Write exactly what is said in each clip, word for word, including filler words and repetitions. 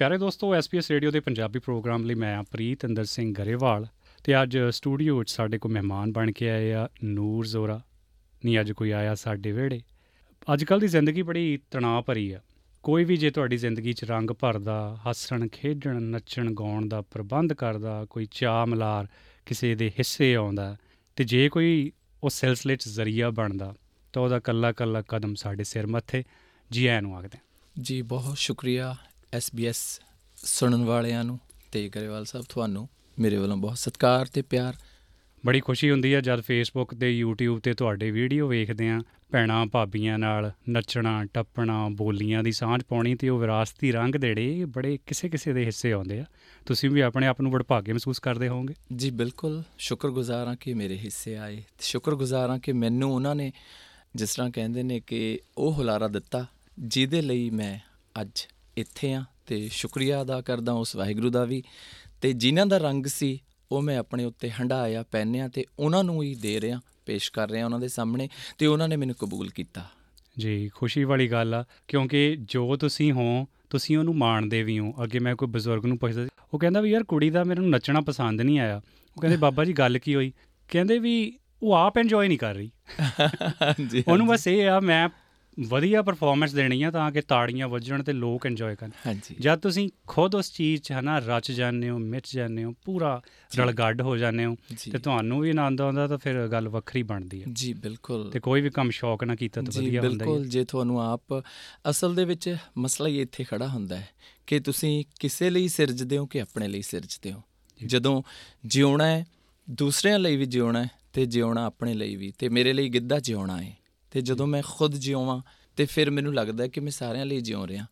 ਪਿਆਰੇ ਦੋਸਤੋ, S P S radio ਦੇ ਪੰਜਾਬੀ ਪ੍ਰੋਗਰਾਮ ਲਈ ਮੈਂ ਪ੍ਰੀਤ ਇੰਦਰ ਸਿੰਘ ਗਰੇਵਾਲ ਅਤੇ ਅੱਜ ਸਟੂਡੀਓ ਵਿੱਚ ਸਾਡੇ ਕੋਲ ਮਹਿਮਾਨ ਬਣ ਕੇ ਆਏ ਆ ਨੂਰ ਜ਼ੋਰਾ। ਨਹੀਂ, ਅੱਜ ਕੋਈ ਆਇਆ ਸਾਡੇ ਵਿਹੜੇ। ਅੱਜ ਕੱਲ੍ਹ ਦੀ ਜ਼ਿੰਦਗੀ ਬੜੀ ਤਣਾਅ ਭਰੀ ਆ। ਕੋਈ ਵੀ ਜੇ ਤੁਹਾਡੀ ਜ਼ਿੰਦਗੀ 'ਚ ਰੰਗ ਭਰਦਾ, ਹੱਸਣ ਖੇਡਣ ਨੱਚਣ ਗਾਉਣ ਦਾ ਪ੍ਰਬੰਧ ਕਰਦਾ, ਕੋਈ ਚਾਅ ਮਲਾਰ ਕਿਸੇ ਦੇ ਹਿੱਸੇ ਆਉਂਦਾ ਅਤੇ ਜੇ ਕੋਈ ਉਹ ਸਿਲਸਿਲੇ 'ਚ ਜ਼ਰੀਆ ਬਣਦਾ ਤਾਂ ਉਹਦਾ ਇਕੱਲਾ ਇਕੱਲਾ ਕਦਮ ਸਾਡੇ ਸਿਰ ਮੱਥੇ। ਜੀ ਆਇਆਂ ਨੂੰ ਆਖਦੇ ਜੀ, ਬਹੁਤ ਸ਼ੁਕਰੀਆ ਐਸ ਬੀ ਐਸ ਸੁਣਨ ਵਾਲਿਆਂ ਨੂੰ ਅਤੇ ਗਰੇਵਾਲ ਸਾਹਿਬ ਤੁਹਾਨੂੰ ਮੇਰੇ ਵੱਲੋਂ ਬਹੁਤ ਸਤਿਕਾਰ ਅਤੇ ਪਿਆਰ। ਬੜੀ ਖੁਸ਼ੀ ਹੁੰਦੀ ਹੈ ਜਦ ਫੇਸਬੁੱਕ ਅਤੇ ਯੂਟਿਊਬ 'ਤੇ ਤੁਹਾਡੇ ਵੀਡੀਓ ਵੇਖਦੇ ਹਾਂ, ਭੈਣਾਂ ਭਾਬੀਆਂ ਨਾਲ ਨੱਚਣਾ ਟੱਪਣਾ, ਬੋਲੀਆਂ ਦੀ ਸਾਂਝ ਪਾਉਣੀ ਅਤੇ ਉਹ ਵਿਰਾਸਤੀ ਰੰਗ ਜਿਹੜੇ ਬੜੇ ਕਿਸੇ ਕਿਸੇ ਦੇ ਹਿੱਸੇ ਆਉਂਦੇ ਆ। ਤੁਸੀਂ ਵੀ ਆਪਣੇ ਆਪ ਨੂੰ ਵਡਭਾਗੇ ਮਹਿਸੂਸ ਕਰਦੇ ਹੋਵੋਗੇ। ਜੀ ਬਿਲਕੁਲ, ਸ਼ੁਕਰਗੁਜ਼ਾਰ ਹਾਂ ਕਿ ਮੇਰੇ ਹਿੱਸੇ ਆਏ, ਸ਼ੁਕਰਗੁਜ਼ਾਰ ਹਾਂ ਕਿ ਮੈਨੂੰ ਉਹਨਾਂ ਨੇ ਜਿਸ ਤਰ੍ਹਾਂ ਕਹਿੰਦੇ ਨੇ ਕਿ ਉਹ ਹੁਲਾਰਾ ਦਿੱਤਾ ਜਿਹਦੇ ਲਈ ਮੈਂ ਅੱਜ ਇੱਥੇ ਹਾਂ ਅਤੇ ਸ਼ੁਕਰੀਆ ਅਦਾ ਕਰਦਾ ਉਸ ਵਾਹਿਗੁਰੂ ਦਾ ਵੀ। ਅਤੇ ਜਿਨ੍ਹਾਂ ਦਾ ਰੰਗ ਸੀ ਉਹ ਮੈਂ ਆਪਣੇ ਉੱਤੇ ਹੰਢਾਇਆ, ਪਹਿਨਿਆ ਅਤੇ ਉਹਨਾਂ ਨੂੰ ਹੀ ਦੇ ਰਿਹਾ, ਪੇਸ਼ ਕਰ ਰਿਹਾ ਉਹਨਾਂ ਦੇ ਸਾਹਮਣੇ ਅਤੇ ਉਹਨਾਂ ਨੇ ਮੈਨੂੰ ਕਬੂਲ ਕੀਤਾ। ਜੀ ਖੁਸ਼ੀ ਵਾਲੀ ਗੱਲ ਆ, ਕਿਉਂਕਿ ਜੋ ਤੁਸੀਂ ਹੋ ਤੁਸੀਂ ਉਹਨੂੰ ਮਾਣਦੇ ਵੀ ਹੋ। ਅੱਗੇ ਮੈਂ ਕੋਈ ਬਜ਼ੁਰਗ ਨੂੰ ਪੁੱਛਦਾ ਸੀ, ਉਹ ਕਹਿੰਦਾ ਵੀ ਯਾਰ ਕੁੜੀ ਦਾ ਮੈਨੂੰ ਨੱਚਣਾ ਪਸੰਦ ਨਹੀਂ ਆਇਆ। ਉਹ ਕਹਿੰਦੇ ਬਾਬਾ ਜੀ ਗੱਲ ਕੀ ਹੋਈ? ਕਹਿੰਦੇ ਵੀ ਉਹ ਆਪ ਇੰਜੋਏ ਨਹੀਂ ਕਰ ਰਹੀ, ਉਹਨੂੰ ਬਸ ਇਹ ਆ ਮੈਂ ਵਧੀਆ ਪਰਫੋਰਮੈਂਸ ਦੇਣੀ ਆ ਤਾਂ ਕਿ ਤਾੜੀਆਂ ਵੱਜਣ ਅਤੇ ਲੋਕ ਇੰਜੋਏ ਕਰਨ। ਹਾਂਜੀ, ਜਦ ਤੁਸੀਂ ਖੁਦ ਉਸ ਚੀਜ਼ 'ਚ ਹੈ ਨਾ ਰਚ ਜਾਂਦੇ ਹੋ, ਮਿਚ ਜਾਂਦੇ ਹੋ, ਪੂਰਾ ਰਲਗੱਡ ਹੋ ਜਾਂਦੇ ਹੋ ਅਤੇ ਤੁਹਾਨੂੰ ਵੀ ਆਨੰਦ ਆਉਂਦਾ ਤਾਂ ਫਿਰ ਗੱਲ ਵੱਖਰੀ ਬਣਦੀ ਹੈ। ਜੀ ਬਿਲਕੁਲ, ਅਤੇ ਕੋਈ ਵੀ ਕੰਮ ਸ਼ੌਕ ਨਾ ਕੀਤਾ ਤਾਂ ਵਧੀਆ ਹੁੰਦਾ। ਬਿਲਕੁਲ, ਜੇ ਤੁਹਾਨੂੰ ਆਪ ਅਸਲ ਦੇ ਵਿੱਚ ਮਸਲਾ ਹੀ ਇੱਥੇ ਖੜ੍ਹਾ ਹੁੰਦਾ ਹੈ ਕਿ ਤੁਸੀਂ ਕਿਸੇ ਲਈ ਸਿਰਜਦੇ ਹੋ ਕਿ ਆਪਣੇ ਲਈ ਸਿਰਜਦੇ ਹੋ। ਜਦੋਂ ਜਿਉਣਾ ਹੈ ਦੂਸਰਿਆਂ ਲਈ ਵੀ ਜਿਉਣਾ ਅਤੇ ਜਿਉਣਾ ਆਪਣੇ ਲਈ ਵੀ, ਅਤੇ ਮੇਰੇ ਲਈ ਗਿੱਧਾ ਜਿਉਣਾ ਹੈ ਅਤੇ ਜਦੋਂ ਮੈਂ ਖੁਦ ਜਿਉਵਾਂ ਅਤੇ ਫਿਰ ਮੈਨੂੰ ਲੱਗਦਾ ਕਿ ਮੈਂ ਸਾਰਿਆਂ ਲਈ ਜਿਉਂ ਰਿਹਾ।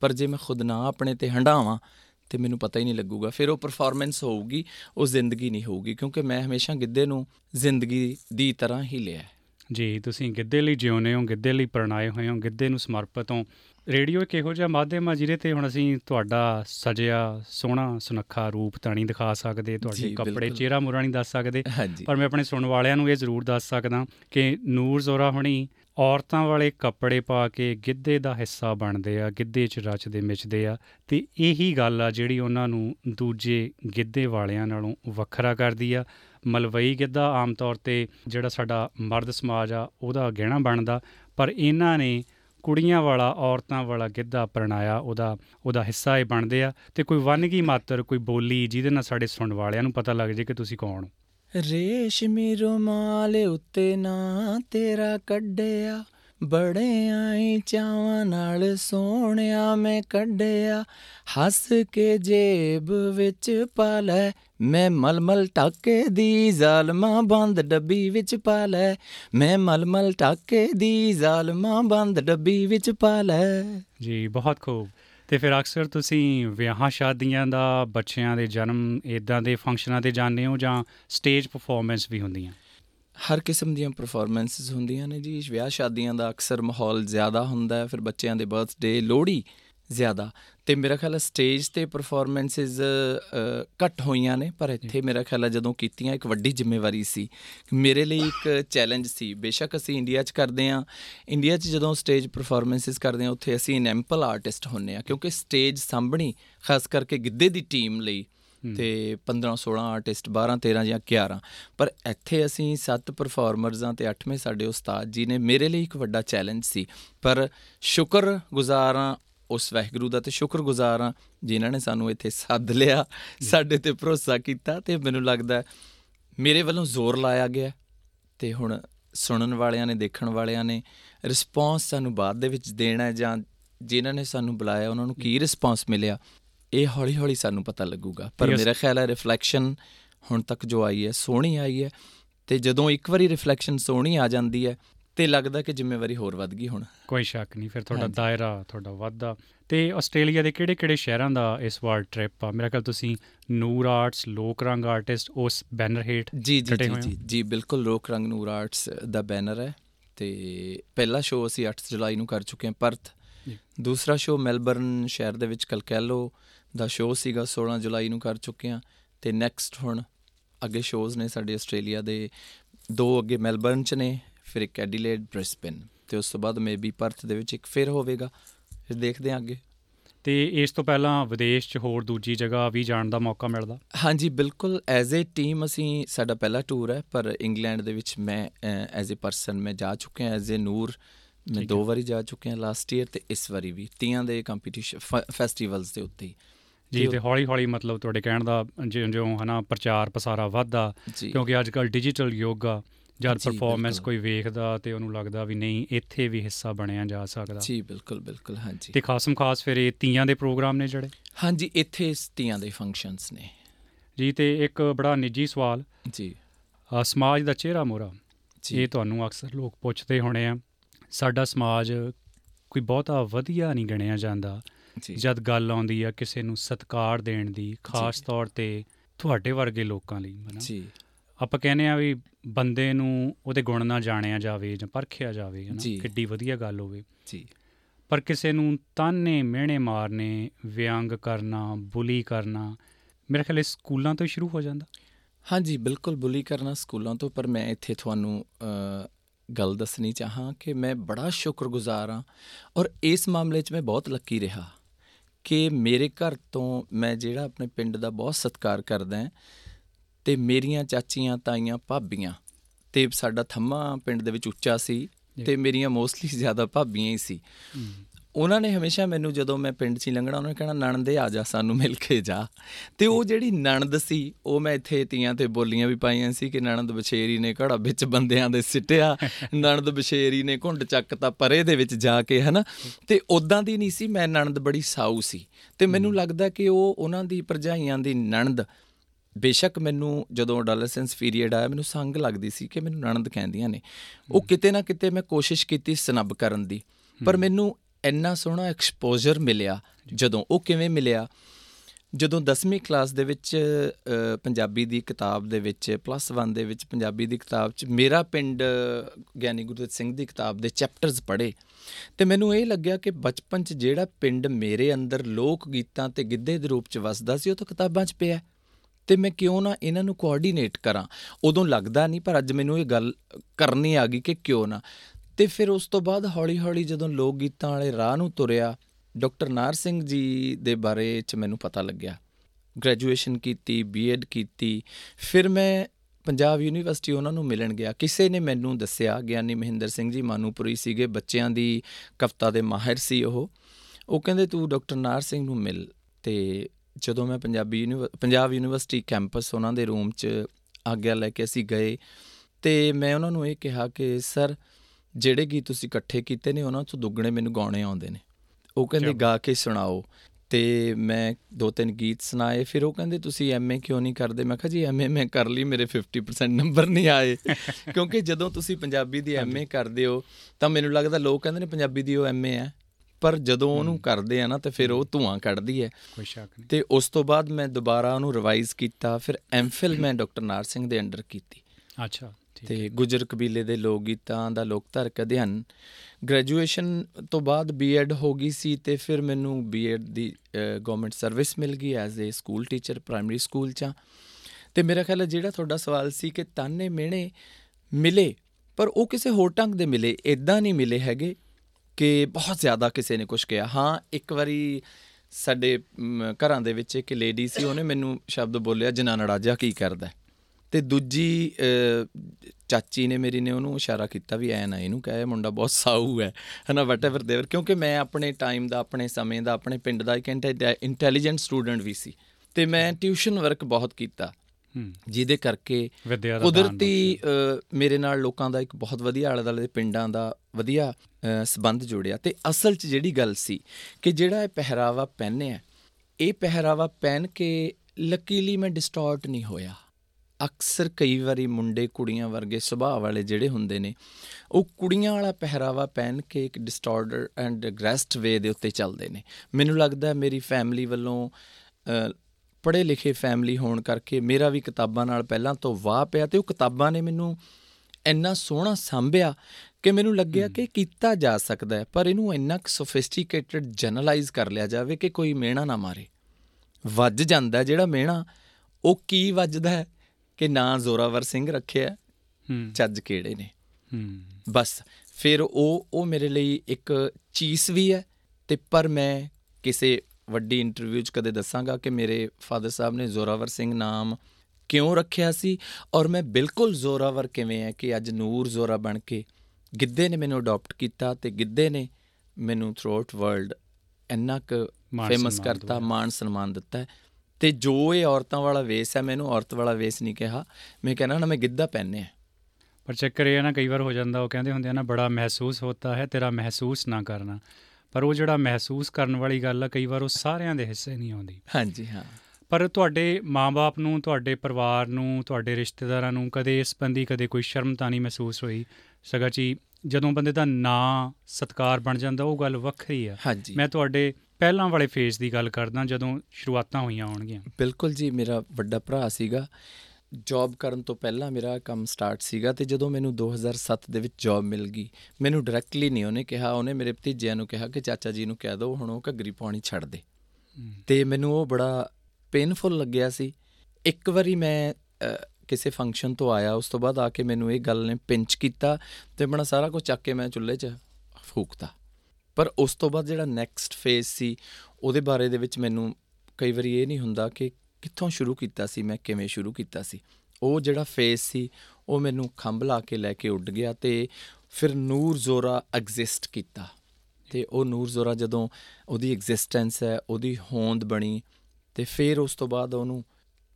ਪਰ ਜੇ ਮੈਂ ਖੁਦ ਨਾ ਆਪਣੇ 'ਤੇ ਹੰਢਾਵਾਂ ਤਾਂ ਮੈਨੂੰ ਪਤਾ ਹੀ ਨਹੀਂ ਲੱਗੂਗਾ, ਫਿਰ ਉਹ ਪਰਫਾਰਮੈਂਸ ਹੋਊਗੀ, ਉਹ ਜ਼ਿੰਦਗੀ ਨਹੀਂ ਹੋਊਗੀ, ਕਿਉਂਕਿ ਮੈਂ ਹਮੇਸ਼ਾ ਗਿੱਧੇ ਨੂੰ ਜ਼ਿੰਦਗੀ ਦੀ ਤਰ੍ਹਾਂ ਹੀ ਲਿਆ। ਜੀ ਤੁਸੀਂ ਗਿੱਧੇ ਲਈ ਜਿਉਂਦੇ ਹੋ, ਗਿੱਧੇ ਲਈ ਪ੍ਰਣਾਏ ਹੋਏ ਹੋ, ਗਿੱਧੇ ਨੂੰ ਸਮਰਪਿਤ ਹੋ। ਰੇਡੀਓ ਇੱਕ ਇਹੋ ਜਿਹਾ ਮਾਧਿਅਮ ਆ ਜਿਹਦੇ 'ਤੇ ਹੁਣ ਅਸੀਂ ਤੁਹਾਡਾ ਸਜਿਆ ਸੋਹਣਾ ਸੁਨੱਖਾ ਰੂਪ ਤਾਂ ਨਹੀਂ ਦਿਖਾ ਸਕਦੇ, ਤੁਹਾਡੇ ਕੱਪੜੇ ਚਿਹਰਾ ਮੂਹਰਾ ਨਹੀਂ ਦੱਸ ਸਕਦੇ, ਪਰ ਮੈਂ ਆਪਣੇ ਸੁਣਨ ਵਾਲਿਆਂ ਨੂੰ ਇਹ ਜ਼ਰੂਰ ਦੱਸ ਸਕਦਾ ਕਿ ਨੂਰ ਜ਼ੋਰਾ ਹੁਣੀ ਔਰਤਾਂ ਵਾਲੇ ਕੱਪੜੇ ਪਾ ਕੇ ਗਿੱਧੇ ਦਾ ਹਿੱਸਾ ਬਣਦੇ ਆ, ਗਿੱਧੇ 'ਚ ਰਚਦੇ ਮਿਚਦੇ ਆ ਅਤੇ ਇਹੀ ਗੱਲ ਆ ਜਿਹੜੀ ਉਹਨਾਂ ਨੂੰ ਦੂਜੇ ਗਿੱਧੇ ਵਾਲਿਆਂ ਨਾਲੋਂ ਵੱਖਰਾ ਕਰਦੀ ਆ। ਮਲਵਈ ਗਿੱਧਾ ਆਮ ਤੌਰ 'ਤੇ ਜਿਹੜਾ ਸਾਡਾ ਮਰਦ ਸਮਾਜ ਆ ਉਹਦਾ ਗਹਿਣਾ ਬਣਦਾ, ਪਰ ਇਹਨਾਂ ਨੇ ਕੁੜੀਆਂ ਵਾਲਾ ਔਰਤਾਂ ਵਾਲਾ ਗਿੱਧਾ ਅਪਣਾਇਆ, ਉਹਦਾ ਉਹਦਾ ਹਿੱਸਾ ਇਹ ਬਣਦੇ ਆ। ਅਤੇ ਕੋਈ ਵੰਨਗੀ ਮਾਤਰ ਕੋਈ ਬੋਲੀ ਜਿਹਦੇ ਨਾਲ ਸਾਡੇ ਸੁਣਨ ਵਾਲਿਆਂ ਨੂੰ ਪਤਾ ਲੱਗ ਜੇ ਕਿ ਤੁਸੀਂ ਕੌਣ ਹੋ। ਰੇਸ਼ਮੀ ਰੁਮਾਲ ਉੱਤੇ ਨਾ ਤੇਰਾ ਕੱਢਿਆ, ਬੜਿਆਂ ਹੀ ਚਾਵਾਂ ਨਾਲ ਸੋਹਣਿਆ ਮੈਂ ਕੱਢਿਆ, ਹੱਸ ਕੇ ਜੇਬ ਵਿੱਚ ਪਾ ਲੈ, ਮੈਂ ਮਲਮਲ ਟਾਕੇ ਦੀ ਜ਼ਾਲਮਾਂ ਬੰਦ ਡੱਬੀ ਵਿੱਚ ਪਾ ਲੈ, ਮੈਂ ਮਲਮਲ ਟਾਕੇ ਦੀ ਜ਼ਾਲਮਾਂ ਬੰਦ ਡੱਬੀ ਵਿੱਚ ਪਾ ਲੈ। ਜੀ ਬਹੁਤ ਖੂਬ। ਅਤੇ ਫਿਰ ਅਕਸਰ ਤੁਸੀਂ ਵਿਆਹਾਂ ਸ਼ਾਦੀਆਂ ਦਾ, ਬੱਚਿਆਂ ਦੇ ਜਨਮ ਇੱਦਾਂ ਦੇ ਫੰਕਸ਼ਨਾਂ 'ਤੇ ਜਾਂਦੇ ਹੋ ਜਾਂ ਸਟੇਜ ਪਰਫੋਰਮੈਂਸ ਵੀ ਹੁੰਦੀਆਂ? ਹਰ ਕਿਸਮ ਦੀਆਂ ਪਰਫੋਰਮੈਂਸਿਸ ਹੁੰਦੀਆਂ ਨੇ ਜੀ। ਵਿਆਹ ਸ਼ਾਦੀਆਂ ਦਾ ਅਕਸਰ ਮਾਹੌਲ ਜ਼ਿਆਦਾ ਹੁੰਦਾ ਹੈ, ਫਿਰ ਬੱਚਿਆਂ ਦੇ ਬਰਥਡੇ, ਲੋਹੜੀ ਜ਼ਿਆਦਾ, ਅਤੇ ਮੇਰਾ ਖਿਆਲ ਸਟੇਜ 'ਤੇ ਪਰਫੋਰਮੈਂਸਿਸ ਘੱਟ ਹੋਈਆਂ ਨੇ। ਪਰ ਇੱਥੇ ਮੇਰਾ ਖਿਆਲ ਜਦੋਂ ਕੀਤੀਆਂ ਇੱਕ ਵੱਡੀ ਜ਼ਿੰਮੇਵਾਰੀ ਸੀ, ਮੇਰੇ ਲਈ ਇੱਕ ਚੈਲੰਜ ਸੀ। ਬੇਸ਼ੱਕ ਅਸੀਂ ਇੰਡੀਆ 'ਚ ਕਰਦੇ ਹਾਂ, ਇੰਡੀਆ 'ਚ ਜਦੋਂ ਸਟੇਜ ਪਰਫੋਰਮੈਂਸਿਸ ਕਰਦੇ ਹਾਂ ਉੱਥੇ ਅਸੀਂ ਇਨੈਂਪਲ ਆਰਟਿਸਟ ਹੁੰਦੇ ਹਾਂ, ਕਿਉਂਕਿ ਸਟੇਜ ਸਾਂਭਣੀ ਖਾਸ ਕਰਕੇ ਗਿੱਧੇ ਦੀ ਟੀਮ ਲਈ ਅਤੇ ਪੰਦਰਾਂ ਸੋਲ੍ਹਾਂ ਆਰਟਿਸਟ, ਬਾਰ੍ਹਾਂ ਤੇਰ੍ਹਾਂ ਜਾਂ ਗਿਆਰ੍ਹਾਂ। ਪਰ ਇੱਥੇ ਅਸੀਂ ਸੱਤ ਪਰਫੋਰਮਰਜ਼ਾਂ ਅਤੇ ਅੱਠਵੇਂ ਸਾਡੇ ਉਸਤਾਦ ਜੀ ਨੇ, ਮੇਰੇ ਲਈ ਇੱਕ ਵੱਡਾ ਚੈਲੰਜ ਸੀ। ਪਰ ਸ਼ੁਕਰਗੁਜ਼ਾਰ ਹਾਂ ਉਸ ਵਾਹਿਗੁਰੂ ਦਾ ਅਤੇ ਸ਼ੁਕਰਗੁਜ਼ਾਰ ਹਾਂ ਜਿਨ੍ਹਾਂ ਨੇ ਸਾਨੂੰ ਇੱਥੇ ਸੱਦ ਲਿਆ, ਸਾਡੇ 'ਤੇ ਭਰੋਸਾ ਕੀਤਾ। ਅਤੇ ਮੈਨੂੰ ਲੱਗਦਾ ਮੇਰੇ ਵੱਲੋਂ ਜ਼ੋਰ ਲਾਇਆ ਗਿਆ ਅਤੇ ਹੁਣ ਸੁਣਨ ਵਾਲਿਆਂ ਨੇ, ਦੇਖਣ ਵਾਲਿਆਂ ਨੇ ਰਿਸਪੌਂਸ ਸਾਨੂੰ ਬਾਅਦ ਦੇ ਵਿੱਚ ਦੇਣਾ, ਜਾਂ ਜਿਨ੍ਹਾਂ ਨੇ ਸਾਨੂੰ ਬੁਲਾਇਆ ਉਹਨਾਂ ਨੂੰ ਕੀ ਰਿਸਪੌਂਸ ਮਿਲਿਆ ਇਹ ਹੌਲੀ ਹੌਲੀ ਸਾਨੂੰ ਪਤਾ ਲੱਗੂਗਾ। ਪਰ ਮੇਰਾ ਖਿਆਲ ਹੈ ਰਿਫਲੈਕਸ਼ਨ ਹੁਣ ਤੱਕ ਜੋ ਆਈ ਹੈ ਸੋਹਣੀ ਆਈ ਹੈ, ਅਤੇ ਜਦੋਂ ਇੱਕ ਵਾਰੀ ਰਿਫਲੈਕਸ਼ਨ ਸੋਹਣੀ ਆ ਜਾਂਦੀ ਹੈ ਅਤੇ ਲੱਗਦਾ ਕਿ ਜ਼ਿੰਮੇਵਾਰੀ ਹੋਰ ਵੱਧ ਗਈ ਹੁਣ। ਕੋਈ ਸ਼ੱਕ ਨਹੀਂ, ਫਿਰ ਤੁਹਾਡਾ ਦਾਇਰਾ ਤੁਹਾਡਾ ਵੱਧਦਾ। ਅਤੇ ਆਸਟ੍ਰੇਲੀਆ ਦੇ ਕਿਹੜੇ ਕਿਹੜੇ ਸ਼ਹਿਰਾਂ ਦਾ ਇਸ ਵਾਰ ਟ੍ਰਿਪ ਆ? ਮੇਰਾ ਖਿਆਲ ਤੁਸੀਂ ਨੂਰ ਆਰਟਸ, ਲੋਕ ਰੰਗ ਆਰਟਿਸਟ ਉਸ ਬੈਨਰ ਹੇਠ। ਜੀ ਜੀ ਜੀ ਜੀ ਬਿਲਕੁਲ, ਲੋਕ ਰੰਗ ਨੂਰ ਆਰਟਸ ਦਾ ਬੈਨਰ ਹੈ ਅਤੇ ਪਹਿਲਾ ਸ਼ੋਅ ਅਸੀਂ ਅੱਠ ਜੁਲਾਈ ਨੂੰ ਕਰ ਚੁੱਕੇ ਹਾਂ ਪਰਥ, ਦੂਸਰਾ ਸ਼ੋਅ ਮੈਲਬਰਨ ਸ਼ਹਿਰ ਦੇ ਵਿੱਚ ਕਲਕੈਲੋ ਦਾ ਸ਼ੋਅ ਸੀਗਾ ਸੋਲ੍ਹਾਂ ਜੁਲਾਈ ਨੂੰ ਕਰ ਚੁੱਕੇ ਹਾਂ, ਅਤੇ ਨੈਕਸਟ ਹੁਣ ਅੱਗੇ ਸ਼ੋਅਜ਼ ਨੇ ਸਾਡੇ ਆਸਟ੍ਰੇਲੀਆ ਦੇ, ਦੋ ਅੱਗੇ ਮੈਲਬਰਨ 'ਚ ਨੇ, ਫਿਰ ਇੱਕ ਐਡੀਲੇਡ, ਬ੍ਰਿਸਬਨ, ਅਤੇ ਉਸ ਤੋਂ ਬਾਅਦ ਮੇਬੀ ਪਰਥ ਦੇ ਵਿੱਚ ਇੱਕ ਫਿਰ ਹੋਵੇਗਾ, ਫਿਰ ਦੇਖਦੇ ਹਾਂ ਅੱਗੇ। ਤੇ ਇਸ ਤੋਂ ਪਹਿਲਾਂ ਵਿਦੇਸ਼ 'ਚ ਹੋਰ ਦੂਜੀ ਜਗ੍ਹਾ ਵੀ ਜਾਣ ਦਾ ਮੌਕਾ ਮਿਲਦਾ? ਹਾਂਜੀ ਬਿਲਕੁਲ, ਐਜ਼ ਏ ਟੀਮ ਅਸੀਂ ਸਾਡਾ ਪਹਿਲਾ ਟੂਰ ਹੈ, ਪਰ ਇੰਗਲੈਂਡ ਦੇ ਵਿੱਚ ਮੈਂ ਐਜ਼ ਏ ਪਰਸਨ ਮੈਂ ਜਾ ਚੁੱਕਿਆ, ਐਜ਼ ਏ ਨੂਰ ਮੈਂ ਦੋ ਵਾਰੀ ਜਾ ਚੁੱਕਿਆ, ਲਾਸਟ ਈਅਰ ਅਤੇ ਇਸ ਵਾਰੀ ਵੀ ਤੀਆਂ ਦੇ ਕੰਪੀਟੀਸ਼ਨ ਫੈਸਟੀਵਲਸ ਦੇ ਉੱਤੇ ਹੀ ਜੀ। ਅਤੇ ਹੌਲੀ ਹੌਲੀ ਮਤਲਬ ਤੁਹਾਡੇ ਕਹਿਣ ਦਾ ਜਿਉਂ ਜਿਉਂ ਹੈ ਨਾ ਪ੍ਰਚਾਰ ਪ੍ਰਸਾਰਾ ਵੱਧਦਾ, ਕਿਉਂਕਿ ਅੱਜ ਕੱਲ੍ਹ ਡਿਜੀਟਲ ਯੁੱਗ ਆ, ਜਦ ਪਰਫੋਰਮੈਂਸ ਕੋਈ ਵੇਖਦਾ ਤਾਂ ਉਹਨੂੰ ਲੱਗਦਾ ਵੀ ਨਹੀਂ ਇੱਥੇ ਵੀ ਹਿੱਸਾ ਬਣਿਆ ਜਾ ਸਕਦਾ। ਜੀ ਬਿਲਕੁਲ ਬਿਲਕੁਲ ਹਾਂਜੀ। ਅਤੇ ਖਾਸਮ ਖਾਸ ਫਿਰ ਇਹ ਤੀਆਂ ਦੇ ਪ੍ਰੋਗਰਾਮ ਨੇ ਜਿਹੜੇ? ਹਾਂਜੀ ਇੱਥੇ ਤੀਆਂ ਦੇ ਫੰਕਸ਼ਨਸ ਨੇ ਜੀ। ਅਤੇ ਇੱਕ ਬੜਾ ਨਿੱਜੀ ਸਵਾਲ ਜੀ, ਸਮਾਜ ਦਾ ਚਿਹਰਾ ਮੋਹਰਾ, ਇਹ ਤੁਹਾਨੂੰ ਅਕਸਰ ਲੋਕ ਪੁੱਛਦੇ ਹੋਣੇ ਆ, ਸਾਡਾ ਸਮਾਜ ਕੋਈ ਬਹੁਤਾ ਵਧੀਆ ਨਹੀਂ ਗਿਣਿਆ ਜਾਂਦਾ ਜਦ ਗੱਲ ਆਉਂਦੀ ਆ ਕਿਸੇ ਨੂੰ ਸਤਿਕਾਰ ਦੇਣ ਦੀ, ਖਾਸ ਤੌਰ 'ਤੇ ਤੁਹਾਡੇ ਵਰਗੇ ਲੋਕਾਂ ਲਈ ਹੈ ਨਾ। ਆਪਾਂ ਕਹਿੰਦੇ ਹਾਂ ਵੀ ਬੰਦੇ ਨੂੰ ਉਹਦੇ ਗੁਣ ਨਾ ਜਾਣਿਆ ਜਾਵੇ ਜਾਂ ਪਰਖਿਆ ਜਾਵੇ, ਹੈ ਨਾ, ਕਿੱਡੀ ਵਧੀਆ ਗੱਲ ਹੋਵੇ ਜੀ। ਪਰ ਕਿਸੇ ਨੂੰ ਤਾਨੇ ਮਿਹਣੇ ਮਾਰਨੇ, ਵਿਅੰਗ ਕਰਨਾ, ਬੁਲੀ ਕਰਨਾ, ਮੇਰੇ ਖਿਆਲ ਇਹ ਸਕੂਲਾਂ ਤੋਂ ਸ਼ੁਰੂ ਹੋ ਜਾਂਦਾ। ਹਾਂਜੀ ਬਿਲਕੁਲ, ਬੁਲੀ ਕਰਨਾ ਸਕੂਲਾਂ ਤੋਂ। ਪਰ ਮੈਂ ਇੱਥੇ ਤੁਹਾਨੂੰ ਗੱਲ ਦੱਸਣੀ ਚਾਹਾਂ ਕਿ ਮੈਂ ਬੜਾ ਸ਼ੁਕਰਗੁਜ਼ਾਰ ਹਾਂ ਔਰ ਇਸ ਮਾਮਲੇ 'ਚ ਮੈਂ ਬਹੁਤ ਲੱਕੀ ਰਿਹਾ ਕਿ ਮੇਰੇ ਘਰ ਤੋਂ ਮੈਂ ਜਿਹੜਾ ਆਪਣੇ ਪਿੰਡ ਦਾ ਬਹੁਤ ਸਤਿਕਾਰ ਕਰਦਾ ਅਤੇ ਮੇਰੀਆਂ ਚਾਚੀਆਂ, ਤਾਈਆਂ, ਭਾਬੀਆਂ, ਅਤੇ ਸਾਡਾ ਥੰਮਾ ਪਿੰਡ ਦੇ ਵਿੱਚ ਉੱਚਾ ਸੀ ਅਤੇ ਮੇਰੀਆਂ ਮੋਸਟਲੀ ਜ਼ਿਆਦਾ ਭਾਬੀਆਂ ਹੀ ਸੀ। ਉਹਨਾਂ ਨੇ ਹਮੇਸ਼ਾ ਮੈਨੂੰ ਜਦੋਂ ਮੈਂ ਪਿੰਡ 'ਚ ਹੀ ਲੰਘਣਾ ਉਹਨਾਂ ਨੇ ਕਹਿਣਾ ਨਣਦੇ ਆ ਜਾ, ਸਾਨੂੰ ਮਿਲ ਕੇ ਜਾ। ਅਤੇ ਉਹ ਜਿਹੜੀ ਨਣਦ ਸੀ ਉਹ ਮੈਂ ਇੱਥੇ ਤੀਆਂ 'ਤੇ ਬੋਲੀਆਂ ਵੀ ਪਾਈਆਂ ਸੀ ਕਿ ਨਣਦ ਬਛੇਰੀ ਨੇ ਘੜਾ ਵਿੱਚ ਬੰਦਿਆਂ ਦੇ ਸਿੱਟਿਆ, ਨਣਦ ਬਛੇਰੀ ਨੇ ਘੁੰਡ ਚੱਕ ਤਾਂ ਪਰੇ ਦੇ ਵਿੱਚ ਜਾ ਕੇ, ਹੈ ਨਾ। ਅਤੇ ਉੱਦਾਂ ਦੀ ਨਹੀਂ ਸੀ, ਮੈਂ ਨਣਦ ਬੜੀ ਸਾਊ ਸੀ ਅਤੇ ਮੈਨੂੰ ਲੱਗਦਾ ਕਿ ਉਹ ਉਹਨਾਂ ਦੀ ਭਰਜਾਈਆਂ ਦੀ ਨਣਦ, ਬੇਸ਼ੱਕ ਮੈਨੂੰ ਜਦੋਂ ਅਡੋਲੈਸੈਂਸ ਪੀਰੀਅਡ ਆਇਆ ਮੈਨੂੰ ਸੰਗ ਲੱਗਦੀ ਸੀ ਕਿ ਮੈਨੂੰ ਨਣਦ ਕਹਿੰਦੀਆਂ ਨੇ। ਉਹ ਕਿਤੇ ਨਾ ਕਿਤੇ ਮੈਂ ਕੋਸ਼ਿਸ਼ ਕੀਤੀ ਸਨੱਬ ਕਰਨ ਦੀ, ਪਰ ਮੈਨੂੰ ਇੰਨਾ ਸੋਹਣਾ ਐਕਸਪੋਜ਼ਰ ਮਿਲਿਆ। ਜਦੋਂ ਉਹ ਕਿਵੇਂ ਮਿਲਿਆ? ਜਦੋਂ ਦਸਵੀਂ ਕਲਾਸ ਦੇ ਵਿੱਚ ਪੰਜਾਬੀ ਦੀ ਕਿਤਾਬ ਦੇ ਵਿੱਚ ਪਲੱਸ ਵਨ ਦੇ ਵਿੱਚ ਪੰਜਾਬੀ ਦੀ ਕਿਤਾਬ 'ਚ ਮੇਰਾ ਪਿੰਡ ਗਿਆਨੀ ਗੁਰਦਿੱਤ ਸਿੰਘ ਦੀ ਕਿਤਾਬ ਦੇ ਚੈਪਟਰਸ ਪੜ੍ਹੇ ਅਤੇ ਮੈਨੂੰ ਇਹ ਲੱਗਿਆ ਕਿ ਬਚਪਨ 'ਚ ਜਿਹੜਾ ਪਿੰਡ ਮੇਰੇ ਅੰਦਰ ਲੋਕ ਗੀਤਾਂ ਅਤੇ ਗਿੱਧੇ ਦੇ ਰੂਪ 'ਚ ਵਸਦਾ ਸੀ ਉਹ ਤਾਂ ਕਿਤਾਬਾਂ 'ਚ ਪਿਆ ਅਤੇ ਮੈਂ ਕਿਉਂ ਨਾ ਇਹਨਾਂ ਨੂੰ ਕੋਆਰਡੀਨੇਟ ਕਰਾਂ। ਉਦੋਂ ਲੱਗਦਾ ਨਹੀਂ, ਪਰ ਅੱਜ ਮੈਨੂੰ ਇਹ ਗੱਲ ਕਰਨੀ ਆ ਗਈ ਕਿ ਕਿਉਂ ਨਾ। ਅਤੇ ਫਿਰ ਉਸ ਤੋਂ ਬਾਅਦ ਹੌਲੀ ਹੌਲੀ ਜਦੋਂ ਲੋਕ ਗੀਤਾਂ ਵਾਲੇ ਰਾਹ ਨੂੰ ਤੁਰਿਆ, ਡਾਕਟਰ ਨਾਰ ਸਿੰਘ ਜੀ ਦੇ ਬਾਰੇ 'ਚ ਮੈਨੂੰ ਪਤਾ ਲੱਗਿਆ। ਗ੍ਰੈਜੂਏਸ਼ਨ ਕੀਤੀ, ਬੀਐਡ ਕੀਤੀ, ਫਿਰ ਮੈਂ ਪੰਜਾਬ ਯੂਨੀਵਰਸਿਟੀ ਉਹਨਾਂ ਨੂੰ ਮਿਲਣ ਗਿਆ। ਕਿਸੇ ਨੇ ਮੈਨੂੰ ਦੱਸਿਆ, ਗਿਆਨੀ ਮਹਿੰਦਰ ਸਿੰਘ ਜੀ ਮਾਨੂਪੁਰੀ ਸੀਗੇ, ਬੱਚਿਆਂ ਦੀ ਕਵਿਤਾ ਦੇ ਮਾਹਿਰ ਸੀ ਉਹ ਉਹ ਕਹਿੰਦੇ ਤੂੰ ਡਾਕਟਰ ਨਾਰ ਸਿੰਘ ਨੂੰ ਮਿਲ। ਅਤੇ ਜਦੋਂ ਮੈਂ ਪੰਜਾਬੀ ਯੂਨੀਵਰ ਪੰਜਾਬ ਯੂਨੀਵਰਸਿਟੀ ਕੈਂਪਸ ਉਹਨਾਂ ਦੇ ਰੂਮ 'ਚ ਆਗਿਆ ਲੈ ਕੇ ਅਸੀਂ ਗਏ ਅਤੇ ਮੈਂ ਉਹਨਾਂ ਨੂੰ ਇਹ ਕਿਹਾ ਕਿ ਸਰ ਜਿਹੜੇ ਗੀਤ ਤੁਸੀਂ ਇਕੱਠੇ ਕੀਤੇ ਨੇ ਉਹਨਾਂ 'ਚੋਂ ਦੁੱਗਣੇ ਮੈਨੂੰ ਗਾਉਣੇ ਆਉਂਦੇ ਨੇ। ਉਹ ਕਹਿੰਦੇ ਗਾ ਕੇ ਸੁਣਾਓ, ਅਤੇ ਮੈਂ ਦੋ ਤਿੰਨ ਗੀਤ ਸੁਣਾਏ। ਫਿਰ ਉਹ ਕਹਿੰਦੇ ਤੁਸੀਂ ਐੱਮ ਏ ਕਿਉਂ ਨਹੀਂ ਕਰਦੇ? ਮੈਂ ਕਿਹਾ ਜੀ ਐੱਮ ਏ ਮੈਂ ਕਰ ਲਈ, ਮੇਰੇ ਫਿਫਟੀ ਪਰਸੈਂਟ ਨੰਬਰ ਨਹੀਂ ਆਏ ਕਿਉਂਕਿ ਜਦੋਂ ਤੁਸੀਂ ਪੰਜਾਬੀ ਦੀ ਐੱਮ ਏ ਕਰਦੇ ਹੋ ਤਾਂ ਮੈਨੂੰ ਲੱਗਦਾ ਲੋਕ ਕਹਿੰਦੇ ਨੇ ਪੰਜਾਬੀ ਦੀ ਉਹ ਐੱਮ ਏ ਹੈ, ਪਰ ਜਦੋਂ ਉਹਨੂੰ ਕਰਦੇ ਆ ਨਾ ਤਾਂ ਫਿਰ ਉਹ ਧੂੰਆਂ ਕੱਢਦੀ ਹੈ। ਅਤੇ ਉਸ ਤੋਂ ਬਾਅਦ ਮੈਂ ਦੁਬਾਰਾ ਉਹਨੂੰ ਰਿਵਾਈਜ਼ ਕੀਤਾ। ਫਿਰ ਐਮ ਫਿਲ ਮੈਂ ਡਾਕਟਰ ਨਾਰ ਸਿੰਘ ਦੇ ਅੰਡਰ ਕੀਤੀ। ਅੱਛਾ। ਅਤੇ ਗੁਜਰ ਕਬੀਲੇ ਦੇ ਲੋਕ ਗੀਤਾਂ ਦਾ ਲੋਕਧਾਰਕ ਅਧਿਐਨ। ਗ੍ਰੈਜੂਏਸ਼ਨ ਤੋਂ ਬਾਅਦ ਬੀਐਡ ਹੋ ਗਈ ਸੀ ਅਤੇ ਫਿਰ ਮੈਨੂੰ ਬੀਐਡ ਦੀ ਗੌਰਮੈਂਟ ਸਰਵਿਸ ਮਿਲ ਗਈ as a school teacher primary school 'ਚ। ਅਤੇ ਮੇਰਾ ਖਿਆਲ ਹੈ ਜਿਹੜਾ ਤੁਹਾਡਾ ਸਵਾਲ ਸੀ ਕਿ ਤਾਨੇ ਮਿਹਣੇ ਮਿਲੇ, ਪਰ ਉਹ ਕਿਸੇ ਹੋਰ ਢੰਗ ਦੇ ਮਿਲੇ, ਇੱਦਾਂ ਨਹੀਂ ਮਿਲੇ ਹੈਗੇ ਕਿ ਬਹੁਤ ਜ਼ਿਆਦਾ ਕਿਸੇ ਨੇ ਕੁਛ ਕਿਹਾ। ਹਾਂ, ਇੱਕ ਵਾਰੀ ਸਾਡੇ ਘਰਾਂ ਦੇ ਵਿੱਚ ਇੱਕ ਲੇਡੀ ਸੀ, ਉਹਨੇ ਮੈਨੂੰ ਸ਼ਬਦ ਬੋਲਿਆ ਜਨਾਨੜਾ ਜਿਹਾ ਕੀ ਕਰਦਾ, ਅਤੇ ਦੂਜੀ ਚਾਚੀ ਨੇ ਮੇਰੀ ਨੇ ਉਹਨੂੰ ਇਸ਼ਾਰਾ ਕੀਤਾ ਵੀ ਐਂ ਨਾ ਇਹਨੂੰ ਕਹੇ, ਮੁੰਡਾ ਬਹੁਤ ਸਾਊ ਹੈ, ਹੈ ਨਾ, ਵਟ ਐਵਰ ਦੇਵਰ। ਕਿਉਂਕਿ ਮੈਂ ਆਪਣੇ ਟਾਈਮ ਦਾ, ਆਪਣੇ ਸਮੇਂ ਦਾ, ਆਪਣੇ ਪਿੰਡ ਦਾ ਇੱਕ ਇੰਟੈਲੀਜੈਂਟ ਸਟੂਡੈਂਟ ਵੀ ਸੀ ਅਤੇ ਮੈਂ ਟਿਊਸ਼ਨ ਵਰਕ ਬਹੁਤ ਕੀਤਾ, ਜਿਹਦੇ ਕਰਕੇ ਕੁਦਰਤੀ ਮੇਰੇ ਨਾਲ ਲੋਕਾਂ ਦਾ ਇੱਕ ਬਹੁਤ ਵਧੀਆ ਆਲੇ ਦੁਆਲੇ ਦੇ ਪਿੰਡਾਂ ਦਾ ਵਧੀਆ ਸੰਬੰਧ ਜੁੜਿਆ। ਅਤੇ ਅਸਲ 'ਚ ਜਿਹੜੀ ਗੱਲ ਸੀ ਕਿ ਜਿਹੜਾ ਇਹ ਪਹਿਰਾਵਾ ਪਹਿਨਿਆ, ਇਹ ਪਹਿਰਾਵਾ ਪਹਿਨ ਕੇ ਲਕੀਲੀ ਮੈਂ ਡਿਸਟੋਰਟ ਨਹੀਂ ਹੋਇਆ। ਅਕਸਰ ਕਈ ਵਾਰੀ ਮੁੰਡੇ ਕੁੜੀਆਂ ਵਰਗੇ ਸੁਭਾਅ ਵਾਲੇ ਜਿਹੜੇ ਹੁੰਦੇ ਨੇ ਉਹ ਕੁੜੀਆਂ ਵਾਲਾ ਪਹਿਰਾਵਾ ਪਹਿਨ ਕੇ ਇੱਕ ਡਿਸਟੋਰਡਰ ਐਂਡ ਅਗਰੈਸਟ ਵੇ ਦੇ ਉੱਤੇ ਚੱਲਦੇ ਨੇ। ਮੈਨੂੰ ਲੱਗਦਾ ਮੇਰੀ ਫੈਮਿਲੀ ਵੱਲੋਂ ਪੜ੍ਹੇ ਲਿਖੇ ਫੈਮਿਲੀ ਹੋਣ ਕਰਕੇ ਮੇਰਾ ਵੀ ਕਿਤਾਬਾਂ ਨਾਲ ਪਹਿਲਾਂ ਤੋਂ ਵਾਹ ਪਿਆ, ਅਤੇ ਉਹ ਕਿਤਾਬਾਂ ਨੇ ਮੈਨੂੰ ਇੰਨਾ ਸੋਹਣਾ ਸਾਂਭਿਆ ਕਿ ਮੈਨੂੰ ਲੱਗਿਆ ਕਿ ਕੀਤਾ ਜਾ ਸਕਦਾ, ਪਰ ਇਹਨੂੰ ਇੰਨਾ ਕੁ ਸੋਫਿਸਟੀਕੇਟਡ ਜਨਰਲਾਈਜ਼ ਕਰ ਲਿਆ ਜਾਵੇ ਕਿ ਕੋਈ ਮਿਹਣਾ ਨਾ ਮਾਰੇ। ਵੱਜ ਜਾਂਦਾ ਜਿਹੜਾ ਮਿਹਣਾ, ਉਹ ਕੀ ਵੱਜਦਾ ਕਿ ਨਾਂ ਜ਼ੋਰਾਵਰ ਸਿੰਘ ਰੱਖਿਆ, ਚੱਜ ਕਿਹੜੇ ਨੇ, ਬਸ। ਫਿਰ ਉਹ ਉਹ ਮੇਰੇ ਲਈ ਇੱਕ ਚੀਸ ਵੀ ਹੈ, ਅਤੇ ਪਰ ਮੈਂ ਕਿਸੇ ਵੱਡੀ ਇੰਟਰਵਿਊ 'ਚ ਕਦੇ ਦੱਸਾਂਗਾ ਕਿ ਮੇਰੇ ਫਾਦਰ ਸਾਹਿਬ ਨੇ ਜ਼ੋਰਾਵਰ ਸਿੰਘ ਨਾਮ ਕਿਉਂ ਰੱਖਿਆ ਸੀ ਔਰ ਮੈਂ ਬਿਲਕੁਲ ਜ਼ੋਰਾਵਰ ਕਿਵੇਂ ਹੈ ਕਿ ਅੱਜ ਨੂਰ ਜ਼ੋਰਾ ਬਣ ਕੇ ਗਿੱਧੇ ਨੇ ਮੈਨੂੰ ਅਡੋਪਟ ਕੀਤਾ ਅਤੇ ਗਿੱਧੇ ਨੇ ਮੈਨੂੰ ਥਰੂਆਊਟ ਵਰਲਡ ਇੰਨਾ ਕੁ ਫੇਮਸ ਕਰਤਾ, ਮਾਣ ਸਨਮਾਨ ਦਿੱਤਾ। ਅਤੇ ਜੋ ਇਹ ਔਰਤਾਂ ਵਾਲਾ ਵੇਸ ਹੈ, ਮੈਨੂੰ ਔਰਤ ਵਾਲਾ ਵੇਸ ਨਹੀਂ ਕਿਹਾ, ਮੈਂ ਕਹਿਣਾ ਨਾ ਮੈਂ ਗਿੱਧਾ ਪਹਿਨਿਆ। ਪਰ ਚੱਕਰ ਇਹ ਨਾ ਕਈ ਵਾਰ ਹੋ ਜਾਂਦਾ, ਉਹ ਕਹਿੰਦੇ ਹੁੰਦੇ ਆ ਨਾ ਬੜਾ ਮਹਿਸੂਸ ਹੋਤਾ ਹੈ ਤੇਰਾ ਮਹਿਸੂਸ ਨਾ ਕਰਨਾ, ਪਰ ਉਹ ਜਿਹੜਾ ਮਹਿਸੂਸ ਕਰਨ ਵਾਲੀ ਗੱਲ ਆ ਕਈ ਵਾਰ ਉਹ ਸਾਰਿਆਂ ਦੇ ਹਿੱਸੇ ਨਹੀਂ ਆਉਂਦੀ। ਹਾਂਜੀ ਹਾਂ। ਪਰ ਤੁਹਾਡੇ ਮਾਂ ਬਾਪ ਨੂੰ, ਤੁਹਾਡੇ ਪਰਿਵਾਰ ਨੂੰ, ਤੁਹਾਡੇ ਰਿਸ਼ਤੇਦਾਰਾਂ ਨੂੰ ਕਦੇ ਇਸ ਸੰਬੰਧੀ ਕਦੇ ਕੋਈ ਸ਼ਰਮ ਤਾਂ ਨਹੀਂ ਮਹਿਸੂਸ ਹੋਈ? ਸਗਾ ਜੀ ਜਦੋਂ ਬੰਦੇ ਦਾ ਨਾਂ ਸਤਿਕਾਰ ਬਣ ਜਾਂਦਾ ਉਹ ਗੱਲ ਵੱਖਰੀ ਆ। ਮੈਂ ਤੁਹਾਡੇ ਪਹਿਲਾਂ ਵਾਲੇ ਫੇਜ਼ ਦੀ ਗੱਲ ਕਰਦਾ ਜਦੋਂ ਸ਼ੁਰੂਆਤਾਂ ਹੋਈਆਂ ਹੋਣਗੀਆਂ। ਬਿਲਕੁਲ ਜੀ, ਮੇਰਾ ਵੱਡਾ ਭਰਾ ਸੀਗਾ, ਜੌਬ ਕਰਨ ਤੋਂ ਪਹਿਲਾਂ ਮੇਰਾ ਕੰਮ ਸਟਾਰਟ ਸੀਗਾ ਅਤੇ ਜਦੋਂ ਮੈਨੂੰ ਦੋ ਹਜ਼ਾਰ ਸੱਤ ਦੇ ਵਿੱਚ ਜੌਬ ਮਿਲ ਗਈ, ਮੈਨੂੰ ਡਾਇਰੈਕਟਲੀ ਨਹੀਂ ਉਹਨੇ ਕਿਹਾ, ਉਹਨੇ ਮੇਰੇ ਭਤੀਜਿਆਂ ਨੂੰ ਕਿਹਾ ਕਿ ਚਾਚਾ ਜੀ ਨੂੰ ਕਹਿ ਦਿਉ ਹੁਣ ਉਹ ਘੱਗਰੀ ਪਾਉਣੀ ਛੱਡ ਦੇ। ਅਤੇ ਮੈਨੂੰ ਉਹ ਬੜਾ ਪੇਨਫੁਲ ਲੱਗਿਆ ਸੀ। ਇੱਕ ਵਾਰੀ ਮੈਂ ਕਿਸੇ ਫੰਕਸ਼ਨ ਤੋਂ ਆਇਆ, ਉਸ ਤੋਂ ਬਾਅਦ ਆ ਕੇ ਮੈਨੂੰ ਇਹ ਗੱਲ ਨੇ ਪਿੰਚ ਕੀਤਾ ਅਤੇ ਆਪਣਾ ਸਾਰਾ ਕੁਝ ਚੱਕ ਕੇ ਮੈਂ ਚੁੱਲ੍ਹੇ 'ਚ ਫੂਕਤਾ। ਪਰ ਉਸ ਤੋਂ ਬਾਅਦ ਜਿਹੜਾ ਨੈਕਸਟ ਫੇਜ਼ ਸੀ ਉਹਦੇ ਬਾਰੇ ਦੇ ਵਿੱਚ ਮੈਨੂੰ ਕਈ ਵਾਰੀ ਇਹ ਨਹੀਂ ਹੁੰਦਾ ਕਿ ਕਿੱਥੋਂ ਸ਼ੁਰੂ ਕੀਤਾ ਸੀ, ਮੈਂ ਕਿਵੇਂ ਸ਼ੁਰੂ ਕੀਤਾ ਸੀ। ਉਹ ਜਿਹੜਾ ਫੇਜ਼ ਸੀ ਉਹ ਮੈਨੂੰ ਖੰਭ ਲਾ ਕੇ ਲੈ ਕੇ ਉੱਡ ਗਿਆ ਅਤੇ ਫਿਰ ਨੂਰ ਜ਼ੋਰਾ ਐਗਜ਼ਿਸਟ ਕੀਤਾ। ਅਤੇ ਉਹ ਨੂਰ ਜ਼ੋਰਾ ਜਦੋਂ ਉਹਦੀ ਐਗਜ਼ਿਸਟੈਂਸ ਹੈ, ਉਹਦੀ ਹੋਂਦ ਬਣੀ ਅਤੇ ਫਿਰ ਉਸ ਤੋਂ ਬਾਅਦ ਉਹਨੂੰ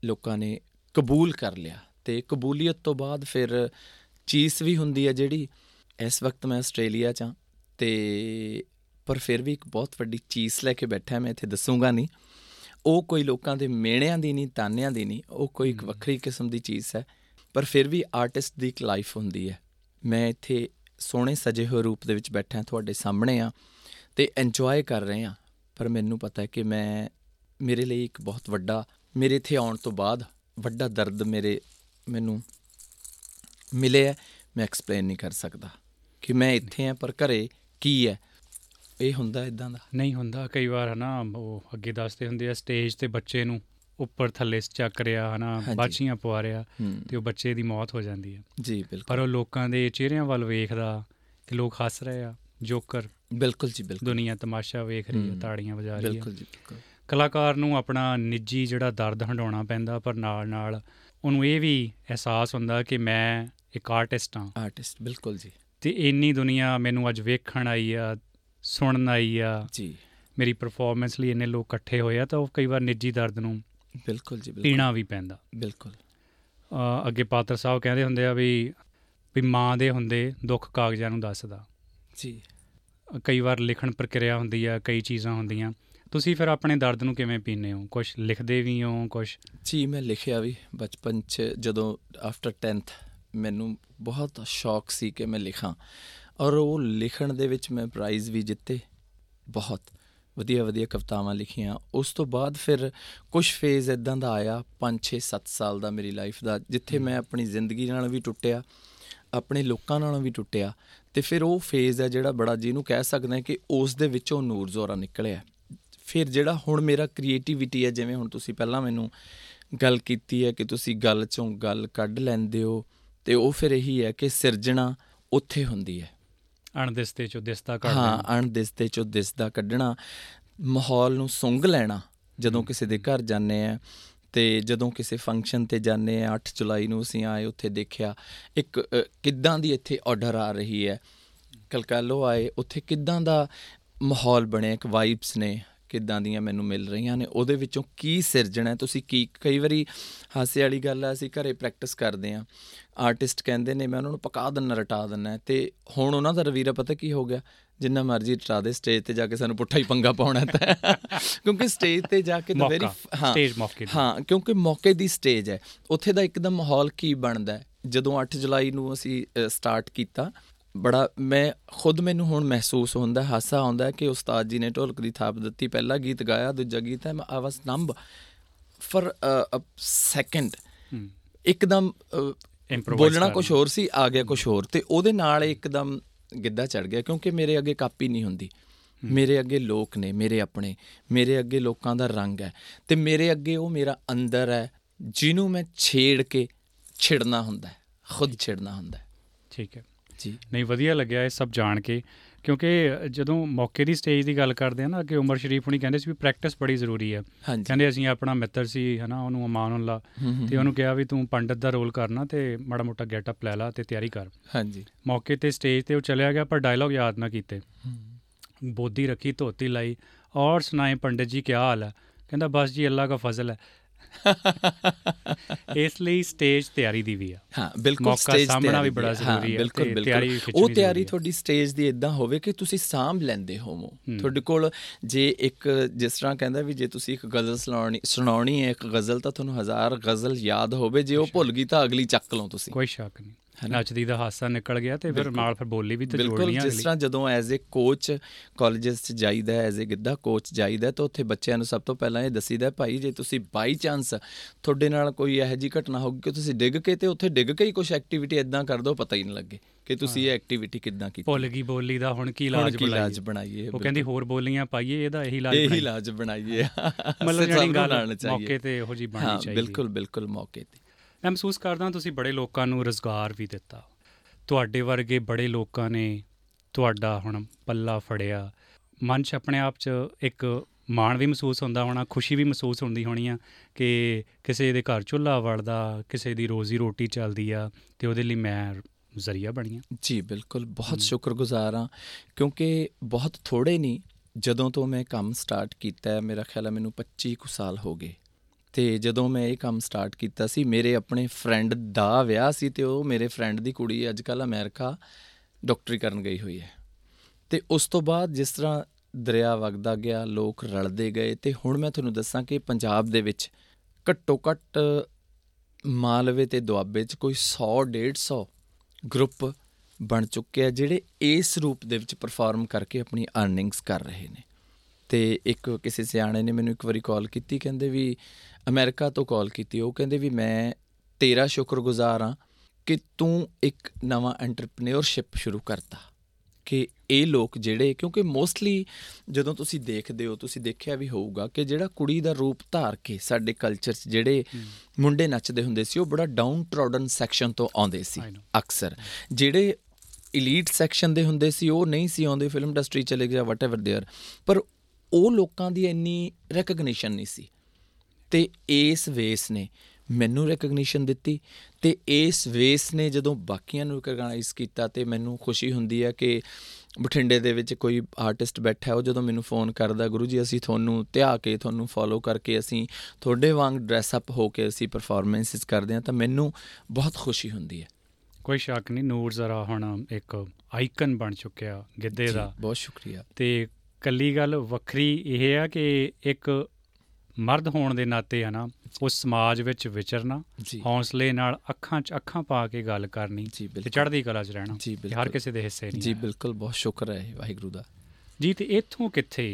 ਲੋਕਾਂ ਨੇ ਕਬੂਲ ਕਰ ਲਿਆ। ਅਤੇ ਕਬੂਲੀਅਤ ਤੋਂ ਬਾਅਦ ਫਿਰ ਚੀਸ ਵੀ ਹੁੰਦੀ ਹੈ ਜਿਹੜੀ, ਇਸ ਵਕਤ ਮੈਂ ਆਸਟ੍ਰੇਲੀਆ 'ਚ ਹਾਂ ਅਤੇ ਪਰ ਫਿਰ ਵੀ ਇੱਕ ਬਹੁਤ ਵੱਡੀ ਚੀਸ ਲੈ ਕੇ ਬੈਠਾ, ਮੈਂ ਇੱਥੇ ਦੱਸੂੰਗਾ ਨਹੀਂ। ਉਹ ਕੋਈ ਲੋਕਾਂ ਦੇ ਮਿਹਣਿਆਂ ਦੀ ਨਹੀਂ, ਤਾਨਿਆਂ ਦੀ ਨਹੀਂ, ਉਹ ਕੋਈ ਇੱਕ ਵੱਖਰੀ ਕਿਸਮ ਦੀ ਚੀਜ਼ ਹੈ। ਪਰ ਫਿਰ ਵੀ ਆਰਟਿਸਟ ਦੀ ਇੱਕ ਲਾਈਫ ਹੁੰਦੀ ਹੈ। ਮੈਂ ਇੱਥੇ ਸੋਹਣੇ ਸਜੇ ਹੋਏ ਰੂਪ ਦੇ ਵਿੱਚ ਬੈਠਾ, ਤੁਹਾਡੇ ਸਾਹਮਣੇ ਹਾਂ ਅਤੇ ਇੰਜੋਏ ਕਰ ਰਹੇ ਹਾਂ। ਪਰ ਮੈਨੂੰ ਪਤਾ ਕਿ ਮੈਂ, ਮੇਰੇ ਲਈ ਇੱਕ ਬਹੁਤ ਵੱਡਾ, ਮੇਰੇ ਇੱਥੇ ਆਉਣ ਤੋਂ ਬਾਅਦ ਵੱਡਾ ਦਰਦ ਮੇਰੇ ਮੈਨੂੰ ਮਿਲਿਆ, ਮੈਂ ਐਕਸਪਲੇਨ ਨਹੀਂ ਕਰ ਸਕਦਾ ਕਿ ਮੈਂ ਇੱਥੇ ਹਾਂ ਪਰ ਘਰੇ ਕੀ ਹੈ। ਇਹ ਹੁੰਦਾ ਇੱਦਾਂ ਦਾ ਨਹੀਂ ਹੁੰਦਾ ਕਈ ਵਾਰ ਹੈ ਨਾ, ਉਹ ਅੱਗੇ ਦੱਸਦੇ ਹੁੰਦੇ ਆ ਸਟੇਜ 'ਤੇ ਬੱਚੇ ਨੂੰ ਉੱਪਰ ਥੱਲੇ ਚੱਕ ਰਿਹਾ ਹੈ ਨਾ, ਬਾਛੀਆਂ ਪਵਾ ਰਿਹਾ ਅਤੇ ਉਹ ਬੱਚੇ ਦੀ ਮੌਤ ਹੋ ਜਾਂਦੀ ਹੈ। ਜੀ ਬਿਲਕੁਲ। ਪਰ ਉਹ ਲੋਕਾਂ ਦੇ ਚਿਹਰਿਆਂ ਵੱਲ ਵੇਖਦਾ ਕਿ ਲੋਕ ਹੱਸ ਰਹੇ ਆ, ਜੋਕਰ। ਬਿਲਕੁਲ ਜੀ ਬਿਲਕੁਲ। ਦੁਨੀਆ ਤਮਾਸ਼ਾ ਵੇਖ ਰਹੀ ਹੈ, ਤਾੜੀਆਂ ਵਜਾ ਰਹੀ ਹੈ। ਬਿਲਕੁਲ ਜੀ ਬਿਲਕੁਲ। ਕਲਾਕਾਰ ਨੂੰ ਆਪਣਾ ਨਿੱਜੀ ਜਿਹੜਾ ਦਰਦ ਹੰਢਾਉਣਾ ਪੈਂਦਾ, ਪਰ ਨਾਲ ਨਾਲ ਉਹਨੂੰ ਇਹ ਵੀ ਅਹਿਸਾਸ ਹੁੰਦਾ ਕਿ ਮੈਂ ਇੱਕ ਆਰਟਿਸਟ ਹਾਂ। ਆਰਟਿਸਟ, ਬਿਲਕੁਲ ਜੀ। ਅਤੇ ਇੰਨੀ ਦੁਨੀਆ ਮੈਨੂੰ ਅੱਜ ਵੇਖਣ ਆਈ ਆ, ਸੁਣਨ ਆਈ ਆ ਜੀ, ਮੇਰੀ ਪਰਫੋਰਮੈਂਸ ਲਈ ਇੰਨੇ ਲੋਕ ਇਕੱਠੇ ਹੋਏ ਆ, ਤਾਂ ਉਹ ਕਈ ਵਾਰ ਨਿੱਜੀ ਦਰਦ ਨੂੰ ਬਿਲਕੁਲ ਜੀ ਪੀਣਾ ਵੀ ਪੈਂਦਾ। ਬਿਲਕੁਲ। ਅੱਗੇ ਪਾਤਰ ਸਾਹਿਬ ਕਹਿੰਦੇ ਹੁੰਦੇ ਆ ਵੀ ਵੀ ਮਾਂ ਦੇ ਹੁੰਦੇ ਦੁੱਖ ਕਾਗਜ਼ਾਂ ਨੂੰ ਦੱਸਦਾ ਜੀ। ਕਈ ਵਾਰ ਲਿਖਣ ਪ੍ਰਕਿਰਿਆ ਹੁੰਦੀ ਆ, ਕਈ ਚੀਜ਼ਾਂ ਹੁੰਦੀਆਂ। ਤੁਸੀਂ ਫਿਰ ਆਪਣੇ ਦਰਦ ਨੂੰ ਕਿਵੇਂ ਪੀਂਦੇ ਹੋ? ਕੁਛ ਲਿਖਦੇ ਵੀ ਹੋ? ਕੁਛ ਜੀ ਮੈਂ ਲਿਖਿਆ ਵੀ ਬਚਪਨ 'ਚ, ਜਦੋਂ ਆਫਟਰ ਟੈਂਨਥ ਮੈਨੂੰ ਬਹੁਤ ਸ਼ੌਕ ਸੀ ਕਿ ਮੈਂ ਲਿਖਾਂ ਔਰ ਉਹ ਲਿਖਣ ਦੇ ਵਿੱਚ ਮੈਂ ਪ੍ਰਾਈਜ਼ ਵੀ ਜਿੱਤੇ, ਬਹੁਤ ਵਧੀਆ ਵਧੀਆ ਕਵਿਤਾਵਾਂ ਲਿਖੀਆਂ। ਉਸ ਤੋਂ ਬਾਅਦ ਫਿਰ ਕੁਛ ਫੇਜ਼ ਇੱਦਾਂ ਦਾ ਆਇਆ ਪੰਜ ਛੇ ਸੱਤ ਸਾਲ ਦਾ ਮੇਰੀ ਲਾਈਫ ਦਾ, ਜਿੱਥੇ ਮੈਂ ਆਪਣੀ ਜ਼ਿੰਦਗੀ ਨਾਲ ਵੀ ਟੁੱਟਿਆ, ਆਪਣੇ ਲੋਕਾਂ ਨਾਲੋਂ ਵੀ ਟੁੱਟਿਆ। ਅਤੇ ਫਿਰ ਉਹ ਫੇਜ਼ ਹੈ ਜਿਹੜਾ ਬੜਾ, ਜਿਹਨੂੰ ਕਹਿ ਸਕਦੇ ਕਿ ਉਸ ਦੇ ਵਿੱਚੋਂ ਨੂਰ ਜ਼ੋਰਾ ਨਿਕਲਿਆ। ਫਿਰ ਜਿਹੜਾ ਹੁਣ ਮੇਰਾ ਕ੍ਰੀਏਟੀਵਿਟੀ ਹੈ, ਜਿਵੇਂ ਹੁਣ ਤੁਸੀਂ ਪਹਿਲਾਂ ਮੈਨੂੰ ਗੱਲ ਕੀਤੀ ਹੈ ਕਿ ਤੁਸੀਂ ਗੱਲ 'ਚੋਂ ਗੱਲ ਕੱਢ ਲੈਂਦੇ ਹੋ, ਅਤੇ ਉਹ ਫਿਰ ਇਹੀ ਹੈ ਕਿ ਸਿਰਜਣਾ ਉੱਥੇ ਹੁੰਦੀ ਹੈ, ਅਣਦਿਸਦੇ 'ਚੋਂ ਦਿਸਦਾ ਕੱਢਣਾ। ਹਾਂ, ਅਣਦਿਸਦੇ 'ਚੋਂ ਦਿਸਦਾ ਕੱਢਣਾ, ਮਾਹੌਲ ਨੂੰ ਸੁੰਘ ਲੈਣਾ। ਜਦੋਂ ਕਿਸੇ ਦੇ ਘਰ ਜਾਂਦੇ ਹਾਂ ਅਤੇ ਜਦੋਂ ਕਿਸੇ ਫੰਕਸ਼ਨ 'ਤੇ ਜਾਂਦੇ ਹਾਂ, ਅੱਠ ਜੁਲਾਈ ਨੂੰ ਅਸੀਂ ਆਏ, ਉੱਥੇ ਦੇਖਿਆ ਇੱਕ ਕਿੱਦਾਂ ਦੀ ਇੱਥੇ ਔਡਰ ਆ ਰਹੀ ਹੈ। ਕਲਕੱਲੋ ਆਏ, ਉੱਥੇ ਕਿੱਦਾਂ ਦਾ ਮਾਹੌਲ ਬਣਿਆ, ਇੱਕ ਵਾਈਬਸ ਨੇ ਕਿੱਦਾਂ ਦੀਆਂ ਮੈਨੂੰ ਮਿਲ ਰਹੀਆਂ ਨੇ, ਉਹਦੇ ਵਿੱਚੋਂ ਕੀ ਸਿਰਜਣਾ ਤੁਸੀਂ ਕੀ। ਕਈ ਵਾਰੀ ਹਾਸੇ ਵਾਲੀ ਗੱਲ ਆ, ਅਸੀਂ ਘਰੇ ਪ੍ਰੈਕਟਿਸ ਕਰਦੇ ਹਾਂ, ਆਰਟਿਸਟ ਕਹਿੰਦੇ ਨੇ ਮੈਂ ਉਹਨਾਂ ਨੂੰ ਪਕਾ ਦਿੰਦਾ, ਰਟਾ ਦਿੰਦਾ, ਅਤੇ ਹੁਣ ਉਹਨਾਂ ਦਾ ਰਵੀਰਾ ਪਤਾ ਕੀ ਹੋ ਗਿਆ, ਜਿੰਨਾ ਮਰਜ਼ੀ ਰਟਾ ਦੇ, ਸਟੇਜ 'ਤੇ ਜਾ ਕੇ ਸਾਨੂੰ ਪੁੱਠਾ ਹੀ ਪੰਗਾ ਪਾਉਣਾ ਤਾਂ, ਕਿਉਂਕਿ ਸਟੇਜ 'ਤੇ ਜਾ ਕੇ ਵੈਰੀ ਹਾਂ ਹਾਂ ਕਿਉਂਕਿ ਮੌਕੇ ਦੀ ਸਟੇਜ ਹੈ, ਉੱਥੇ ਦਾ ਇੱਕਦਮ ਮਾਹੌਲ ਕੀ ਬਣਦਾ। ਜਦੋਂ ਅੱਠ ਜੁਲਾਈ ਨੂੰ ਅਸੀਂ ਸਟਾਰਟ ਕੀਤਾ, ਬੜਾ ਮੈਂ ਖੁਦ, ਮੈਨੂੰ ਹੁਣ ਮਹਿਸੂਸ ਹੁੰਦਾ, ਹਾਸਾ ਆਉਂਦਾ ਕਿ ਉਸਤਾਦ ਜੀ ਨੇ ਢੋਲਕ ਦੀ ਥਾਪ ਦਿੱਤੀ, ਪਹਿਲਾ ਗੀਤ ਗਾਇਆ, ਦੂਜਾ ਗੀਤ ਹੈ ਆਈ ਵਾਸ ਨੰਬ ਫਾਰ ਅ ਸੈਕਿੰਡ, ਇੱਕਦਮ ਬੋਲਣਾ ਕੁਛ ਹੋਰ ਸੀ, ਆ ਗਿਆ ਕੁਛ ਹੋਰ, ਅਤੇ ਉਹਦੇ ਨਾਲ ਇੱਕਦਮ ਗਿੱਧਾ ਚੜ੍ਹ ਗਿਆ, ਕਿਉਂਕਿ ਮੇਰੇ ਅੱਗੇ ਕਾਪੀ ਨਹੀਂ ਹੁੰਦੀ, ਮੇਰੇ ਅੱਗੇ ਲੋਕ ਨੇ, ਮੇਰੇ ਆਪਣੇ, ਮੇਰੇ ਅੱਗੇ ਲੋਕਾਂ ਦਾ ਰੰਗ ਹੈ, ਅਤੇ ਮੇਰੇ ਅੱਗੇ ਉਹ ਮੇਰਾ ਅੰਦਰ ਹੈ ਜਿਹਨੂੰ ਮੈਂ ਛੇੜ ਕੇ ਛਿੜਨਾ ਹੁੰਦਾ, ਖੁਦ ਛਿੜਨਾ ਹੁੰਦਾ। ਠੀਕ ਹੈ। ਜੀ ਨਹੀਂ ਵਧੀਆ ਲੱਗਿਆ ਇਹ ਸਭ ਜਾਣ ਕੇ, ਕਿਉਂਕਿ ਜਦੋਂ ਮੌਕੇ ਦੀ ਸਟੇਜ ਦੀ ਗੱਲ ਕਰਦੇ ਆ ਨਾ, ਅੱਗੇ ਉਮਰ ਸ਼ਰੀਫ ਹੁਣੀ ਕਹਿੰਦੇ ਸੀ ਵੀ ਪ੍ਰੈਕਟਿਸ ਬੜੀ ਜ਼ਰੂਰੀ ਹੈ। ਕਹਿੰਦੇ ਅਸੀਂ ਆਪਣਾ ਮਿੱਤਰ ਸੀ ਹੈ ਨਾ, ਉਹਨੂੰ ਅਮਾਨੁੱਲਾ, ਅਤੇ ਉਹਨੂੰ ਕਿਹਾ ਵੀ ਤੂੰ ਪੰਡਿਤ ਦਾ ਰੋਲ ਕਰਨਾ ਅਤੇ ਮਾੜਾ ਮੋਟਾ ਗੈਟਅਪ ਲੈ ਲਾ ਅਤੇ ਤਿਆਰੀ ਕਰ। ਹਾਂਜੀ, ਮੌਕੇ 'ਤੇ ਸਟੇਜ 'ਤੇ ਉਹ ਚਲਿਆ ਗਿਆ, ਪਰ ਡਾਇਲੋਗ ਯਾਦ ਨਾ ਕੀਤੇ। ਬੋਦੀ ਰੱਖੀ, ਧੋਤੀ ਲਾਈ, ਔਰ ਸੁਣਾਏ ਪੰਡਿਤ ਜੀ ਕਿਆ ਹਾਲ ਹੈ। ਕਹਿੰਦਾ ਬਸ ਜੀ ਅੱਲਾ ਕਾ ਫਜ਼ਲ ਹੈ। ਇਸ ਲਈ ਸਟੇਜ ਤਿਆਰੀ ਦੀ ਵੀ ਆ। ਹਾਂ ਬਿਲਕੁਲ, ਸਟੇਜ ਸਾਹਮਣਾ ਵੀ ਬੜਾ ਜ਼ਰੂਰੀ ਹੈ। ਬਿਲਕੁਲ ਬਿਲਕੁਲ, ਉਹ ਤਿਆਰੀ ਤੁਹਾਡੀ ਸਟੇਜ ਦੀ ਇੱਦਾਂ ਹੋਵੇ ਕਿ ਤੁਸੀਂ ਸਾਂਭ ਲੈਂਦੇ ਹੋਵੋ। ਤੁਹਾਡੇ ਕੋਲ ਜੇ ਇੱਕ, ਜਿਸ ਤਰ੍ਹਾਂ ਕਹਿੰਦਾ ਵੀ ਜੇ ਤੁਸੀਂ ਇੱਕ ਗਜ਼ਲ ਸੁਣਾਉਣੀ ਸੁਣਾਉਣੀ ਹੈ ਇੱਕ ਗਜ਼ਲ, ਤਾਂ ਤੁਹਾਨੂੰ ਹਜ਼ਾਰ ਗਜ਼ਲ ਯਾਦ ਹੋਵੇ। ਜੇ ਉਹ ਭੁੱਲ ਗਈ ਤਾਂ ਅਗਲੀ ਚੱਕ ਲਓ ਤੁਸੀਂ, ਕੋਈ ਸ਼ੱਕ ਨਹੀਂ। ਨੱਚਦੀ ਦਾ ਹਾਸਾ ਨਿਕਲ ਗਿਆ ਤੇ ਫਿਰ ਨਾਲ ਫਿਰ ਬੋਲੀ ਵੀ ਤੇ ਜੋੜਨੀ ਆ। ਜਿਸ ਤਰ੍ਹਾਂ ਜਦੋਂ ਐਜ਼ ਏ ਕੋਚ ਕਾਲਜਸ 'ਚ ਜਾਈਦਾ, ਐਜ਼ ਏ ਗਿੱਧਾ ਕੋਚ ਜਾਈਦਾ, ਤਾਂ ਉੱਥੇ ਬੱਚਿਆਂ ਨੂੰ ਸਭ ਤੋਂ ਪਹਿਲਾਂ ਇਹ ਦੱਸੀਦਾ, ਭਾਈ ਜੇ ਤੁਸੀਂ ਬਾਈ ਚਾਂਸ ਤੁਹਾਡੇ ਨਾਲ ਕੋਈ ਇਹੋ ਜਿਹੀ ਘਟਨਾ ਹੋਊਗੀ ਕਿ ਤੁਸੀਂ ਡਿੱਗ ਕੇ, ਤੇ ਉੱਥੇ ਡਿੱਗ ਕੇ ਹੀ ਕੁਛ ਐਕਟੀਵਿਟੀ ਇੱਦਾਂ ਕਰ ਦਿਓ, ਪਤਾ ਹੀ ਨਹੀਂ ਲੱਗੇ ਕਿ ਤੁਸੀਂ ਇਹ ਐਕਟੀਵਿਟੀ ਕਿੱਦਾਂ ਕੀਤੀ। ਭੁੱਲ ਗਈ ਬੋਲੀ ਦਾ ਹੁਣ ਕੀ ਇਲਾਜ ਬਣਾਈਏ, ਉਹ ਕਹਿੰਦੀ ਹੋਰ ਬੋਲੀਆਂ ਪਾਈਏ, ਇਹਦਾ ਇਹੀ ਇਲਾਜ ਬਣਾਈਏ। ਮਤਲਬ ਜਿਹੜੀ ਗੱਲ ਮੌਕੇ 'ਤੇ ਇਹੋ ਜਿਹੀ ਬਣਨੀ ਚਾਹੀਦੀ। ਬਿਲਕੁਲ ਬਿਲਕੁਲ, ਮੌਕੇ 'ਤੇ ਮੈਂ ਮਹਿਸੂਸ ਕਰਦਾ ਤੁਸੀਂ ਬੜੇ ਲੋਕਾਂ ਨੂੰ ਰੁਜ਼ਗਾਰ ਵੀ ਦਿੱਤਾ। ਤੁਹਾਡੇ ਵਰਗੇ ਬੜੇ ਲੋਕਾਂ ਨੇ ਤੁਹਾਡਾ ਹੁਣ ਪੱਲਾ ਫੜਿਆ। ਮਨ 'ਚ ਆਪਣੇ ਆਪ 'ਚ ਇੱਕ ਮਾਣ ਵੀ ਮਹਿਸੂਸ ਹੁੰਦਾ ਹੋਣਾ, ਖੁਸ਼ੀ ਵੀ ਮਹਿਸੂਸ ਹੁੰਦੀ ਹੋਣੀ ਆ ਕਿ ਕਿਸੇ ਦੇ ਘਰ ਚੁੱਲ੍ਹਾ ਵੜਦਾ, ਕਿਸੇ ਦੀ ਰੋਜ਼ੀ ਰੋਟੀ ਚੱਲਦੀ ਆ, ਅਤੇ ਉਹਦੇ ਲਈ ਮੈਂ ਜ਼ਰੀਆ ਬਣੀ ਹਾਂ। ਜੀ ਬਿਲਕੁਲ, ਬਹੁਤ ਸ਼ੁਕਰਗੁਜ਼ਾਰ ਹਾਂ, ਕਿਉਂਕਿ ਬਹੁਤ ਥੋੜ੍ਹੇ ਨਹੀਂ। ਜਦੋਂ ਤੋਂ ਮੈਂ ਕੰਮ ਸਟਾਰਟ ਕੀਤਾ, ਮੇਰਾ ਖਿਆਲ ਹੈ ਮੈਨੂੰ ਪੱਚੀ ਕੁ ਸਾਲ ਹੋ ਗਏ, ਅਤੇ ਜਦੋਂ ਮੈਂ ਇਹ ਕੰਮ ਸਟਾਰਟ ਕੀਤਾ ਸੀ, ਮੇਰੇ ਆਪਣੇ ਫਰੈਂਡ ਦਾ ਵਿਆਹ ਸੀ, ਅਤੇ ਉਹ ਮੇਰੇ ਫਰੈਂਡ ਦੀ ਕੁੜੀ ਅੱਜ ਕੱਲ੍ਹ ਅਮਰੀਕਾ ਡਾਕਟਰੀ ਕਰਨ ਗਈ ਹੋਈ ਹੈ। ਅਤੇ ਉਸ ਤੋਂ ਬਾਅਦ ਜਿਸ ਤਰ੍ਹਾਂ ਦਰਿਆ ਵਗਦਾ ਗਿਆ, ਲੋਕ ਰਲਦੇ ਗਏ, ਅਤੇ ਹੁਣ ਮੈਂ ਤੁਹਾਨੂੰ ਦੱਸਾਂ ਕਿ ਪੰਜਾਬ ਦੇ ਵਿੱਚ ਘੱਟੋ ਘੱਟ ਮਾਲਵੇ ਅਤੇ ਦੁਆਬੇ 'ਚ ਕੋਈ ਸੌ ਡੇਢ ਸੌ ਗਰੁੱਪ ਬਣ ਚੁੱਕੇ ਆ, ਜਿਹੜੇ ਇਸ ਰੂਪ ਦੇ ਵਿੱਚ ਪਰਫਾਰਮ ਕਰਕੇ ਆਪਣੀ ਅਰਨਿੰਗਸ ਕਰ ਰਹੇ ਨੇ। ਅਤੇ ਇੱਕ ਕਿਸੇ ਸਿਆਣੇ ਨੇ ਮੈਨੂੰ ਇੱਕ ਵਾਰੀ ਕਾਲ ਕੀਤੀ, ਕਹਿੰਦੇ ਵੀ ਅਮਰੀਕਾ ਤੋਂ ਕਾਲ ਕੀਤੀ, ਉਹ ਕਹਿੰਦੇ ਵੀ ਮੈਂ ਤੇਰਾ ਸ਼ੁਕਰਗੁਜ਼ਾਰ ਹਾਂ ਕਿ ਤੂੰ ਇੱਕ ਨਵਾਂ ਐਂਟਰਪ੍ਰੀਨਿਓਰਸ਼ਿਪ ਸ਼ੁਰੂ ਕਰਤਾ, ਕਿ ਇਹ ਲੋਕ ਜਿਹੜੇ, ਕਿਉਂਕਿ ਮੋਸਟਲੀ ਜਦੋਂ ਤੁਸੀਂ ਦੇਖਦੇ ਹੋ, ਤੁਸੀਂ ਦੇਖਿਆ ਵੀ ਹੋਊਗਾ ਕਿ ਜਿਹੜਾ ਕੁੜੀ ਦਾ ਰੂਪ ਧਾਰ ਕੇ ਸਾਡੇ ਕਲਚਰ 'ਚ ਜਿਹੜੇ ਮੁੰਡੇ ਨੱਚਦੇ ਹੁੰਦੇ ਸੀ, ਉਹ ਬੜਾ ਡਾਊਨ ਟ੍ਰੋਡਨ ਸੈਕਸ਼ਨ ਤੋਂ ਆਉਂਦੇ ਸੀ ਅਕਸਰ। ਜਿਹੜੇ ਇਲੀਟ ਸੈਕਸ਼ਨ ਦੇ ਹੁੰਦੇ ਸੀ, ਉਹ ਨਹੀਂ ਸੀ ਆਉਂਦੇ, ਫਿਲਮ ਇੰਡਸਟਰੀ ਚਲੇ ਗਿਆ, ਵਟ ਐਵਰ ਦੇਅਰ, ਪਰ ਉਹ ਲੋਕਾਂ ਦੀ ਇੰਨੀ ਰੈਕਗਨੀਸ਼ਨ ਨਹੀਂ ਸੀ। ਅਤੇ ਇਸ ਵੇਸ ਨੇ ਮੈਨੂੰ ਰੈਕਗਨੀਸ਼ਨ ਦਿੱਤੀ, ਅਤੇ ਇਸ ਵੇਸ ਨੇ ਜਦੋਂ ਬਾਕੀਆਂ ਨੂੰ ਰਿਕਗਨਾਈਜ਼ ਕੀਤਾ, ਅਤੇ ਮੈਨੂੰ ਖੁਸ਼ੀ ਹੁੰਦੀ ਹੈ ਕਿ ਬਠਿੰਡੇ ਦੇ ਵਿੱਚ ਕੋਈ ਆਰਟਿਸਟ ਬੈਠਾ, ਉਹ ਜਦੋਂ ਮੈਨੂੰ ਫ਼ੋਨ ਕਰਦਾ, ਗੁਰੂ ਜੀ ਅਸੀਂ ਤੁਹਾਨੂੰ ਧਿਆ ਕੇ, ਤੁਹਾਨੂੰ ਫੋਲੋ ਕਰਕੇ, ਅਸੀਂ ਤੁਹਾਡੇ ਵਾਂਗ ਡਰੈਸ ਅਪ ਹੋ ਕੇ ਅਸੀਂ ਪਰਫੋਰਮੈਂਸਿਸ ਕਰਦੇ ਹਾਂ, ਤਾਂ ਮੈਨੂੰ ਬਹੁਤ ਖੁਸ਼ੀ ਹੁੰਦੀ ਹੈ। ਕੋਈ ਸ਼ੱਕ ਨਹੀਂ, ਨੂਰ ਜ਼ਰਾ ਹੁਣ ਇੱਕ ਆਈਕਨ ਬਣ ਚੁੱਕਿਆ ਗਿੱਧੇ ਦਾ। ਬਹੁਤ ਸ਼ੁਕਰੀਆ। ਅਤੇ ਇਕੱਲੀ ਗੱਲ ਵੱਖਰੀ ਇਹ ਆ ਕਿ ਇੱਕ ਮਰਦ ਹੋਣ ਦੇ ਨਾਤੇ ਹੈ ਨਾ, ਉਸ ਸਮਾਜ ਵਿੱਚ ਵਿਚਰਨਾ, ਹੌਸਲੇ ਨਾਲ ਅੱਖਾਂ 'ਚ ਅੱਖਾਂ ਪਾ ਕੇ ਗੱਲ ਕਰਨੀ, ਅਤੇ ਚੜ੍ਹਦੀ ਕਲਾ 'ਚ ਰਹਿਣਾ, ਹਰ ਕਿਸੇ ਦੇ ਹਿੱਸੇ ਨਹੀਂ। ਜੀ ਬਿਲਕੁਲ, ਬਹੁਤ ਸ਼ੁਕਰ ਹੈ ਵਾਹਿਗੁਰੂ ਦਾ। ਜੀ ਅਤੇ ਇੱਥੋਂ ਕਿੱਥੇ,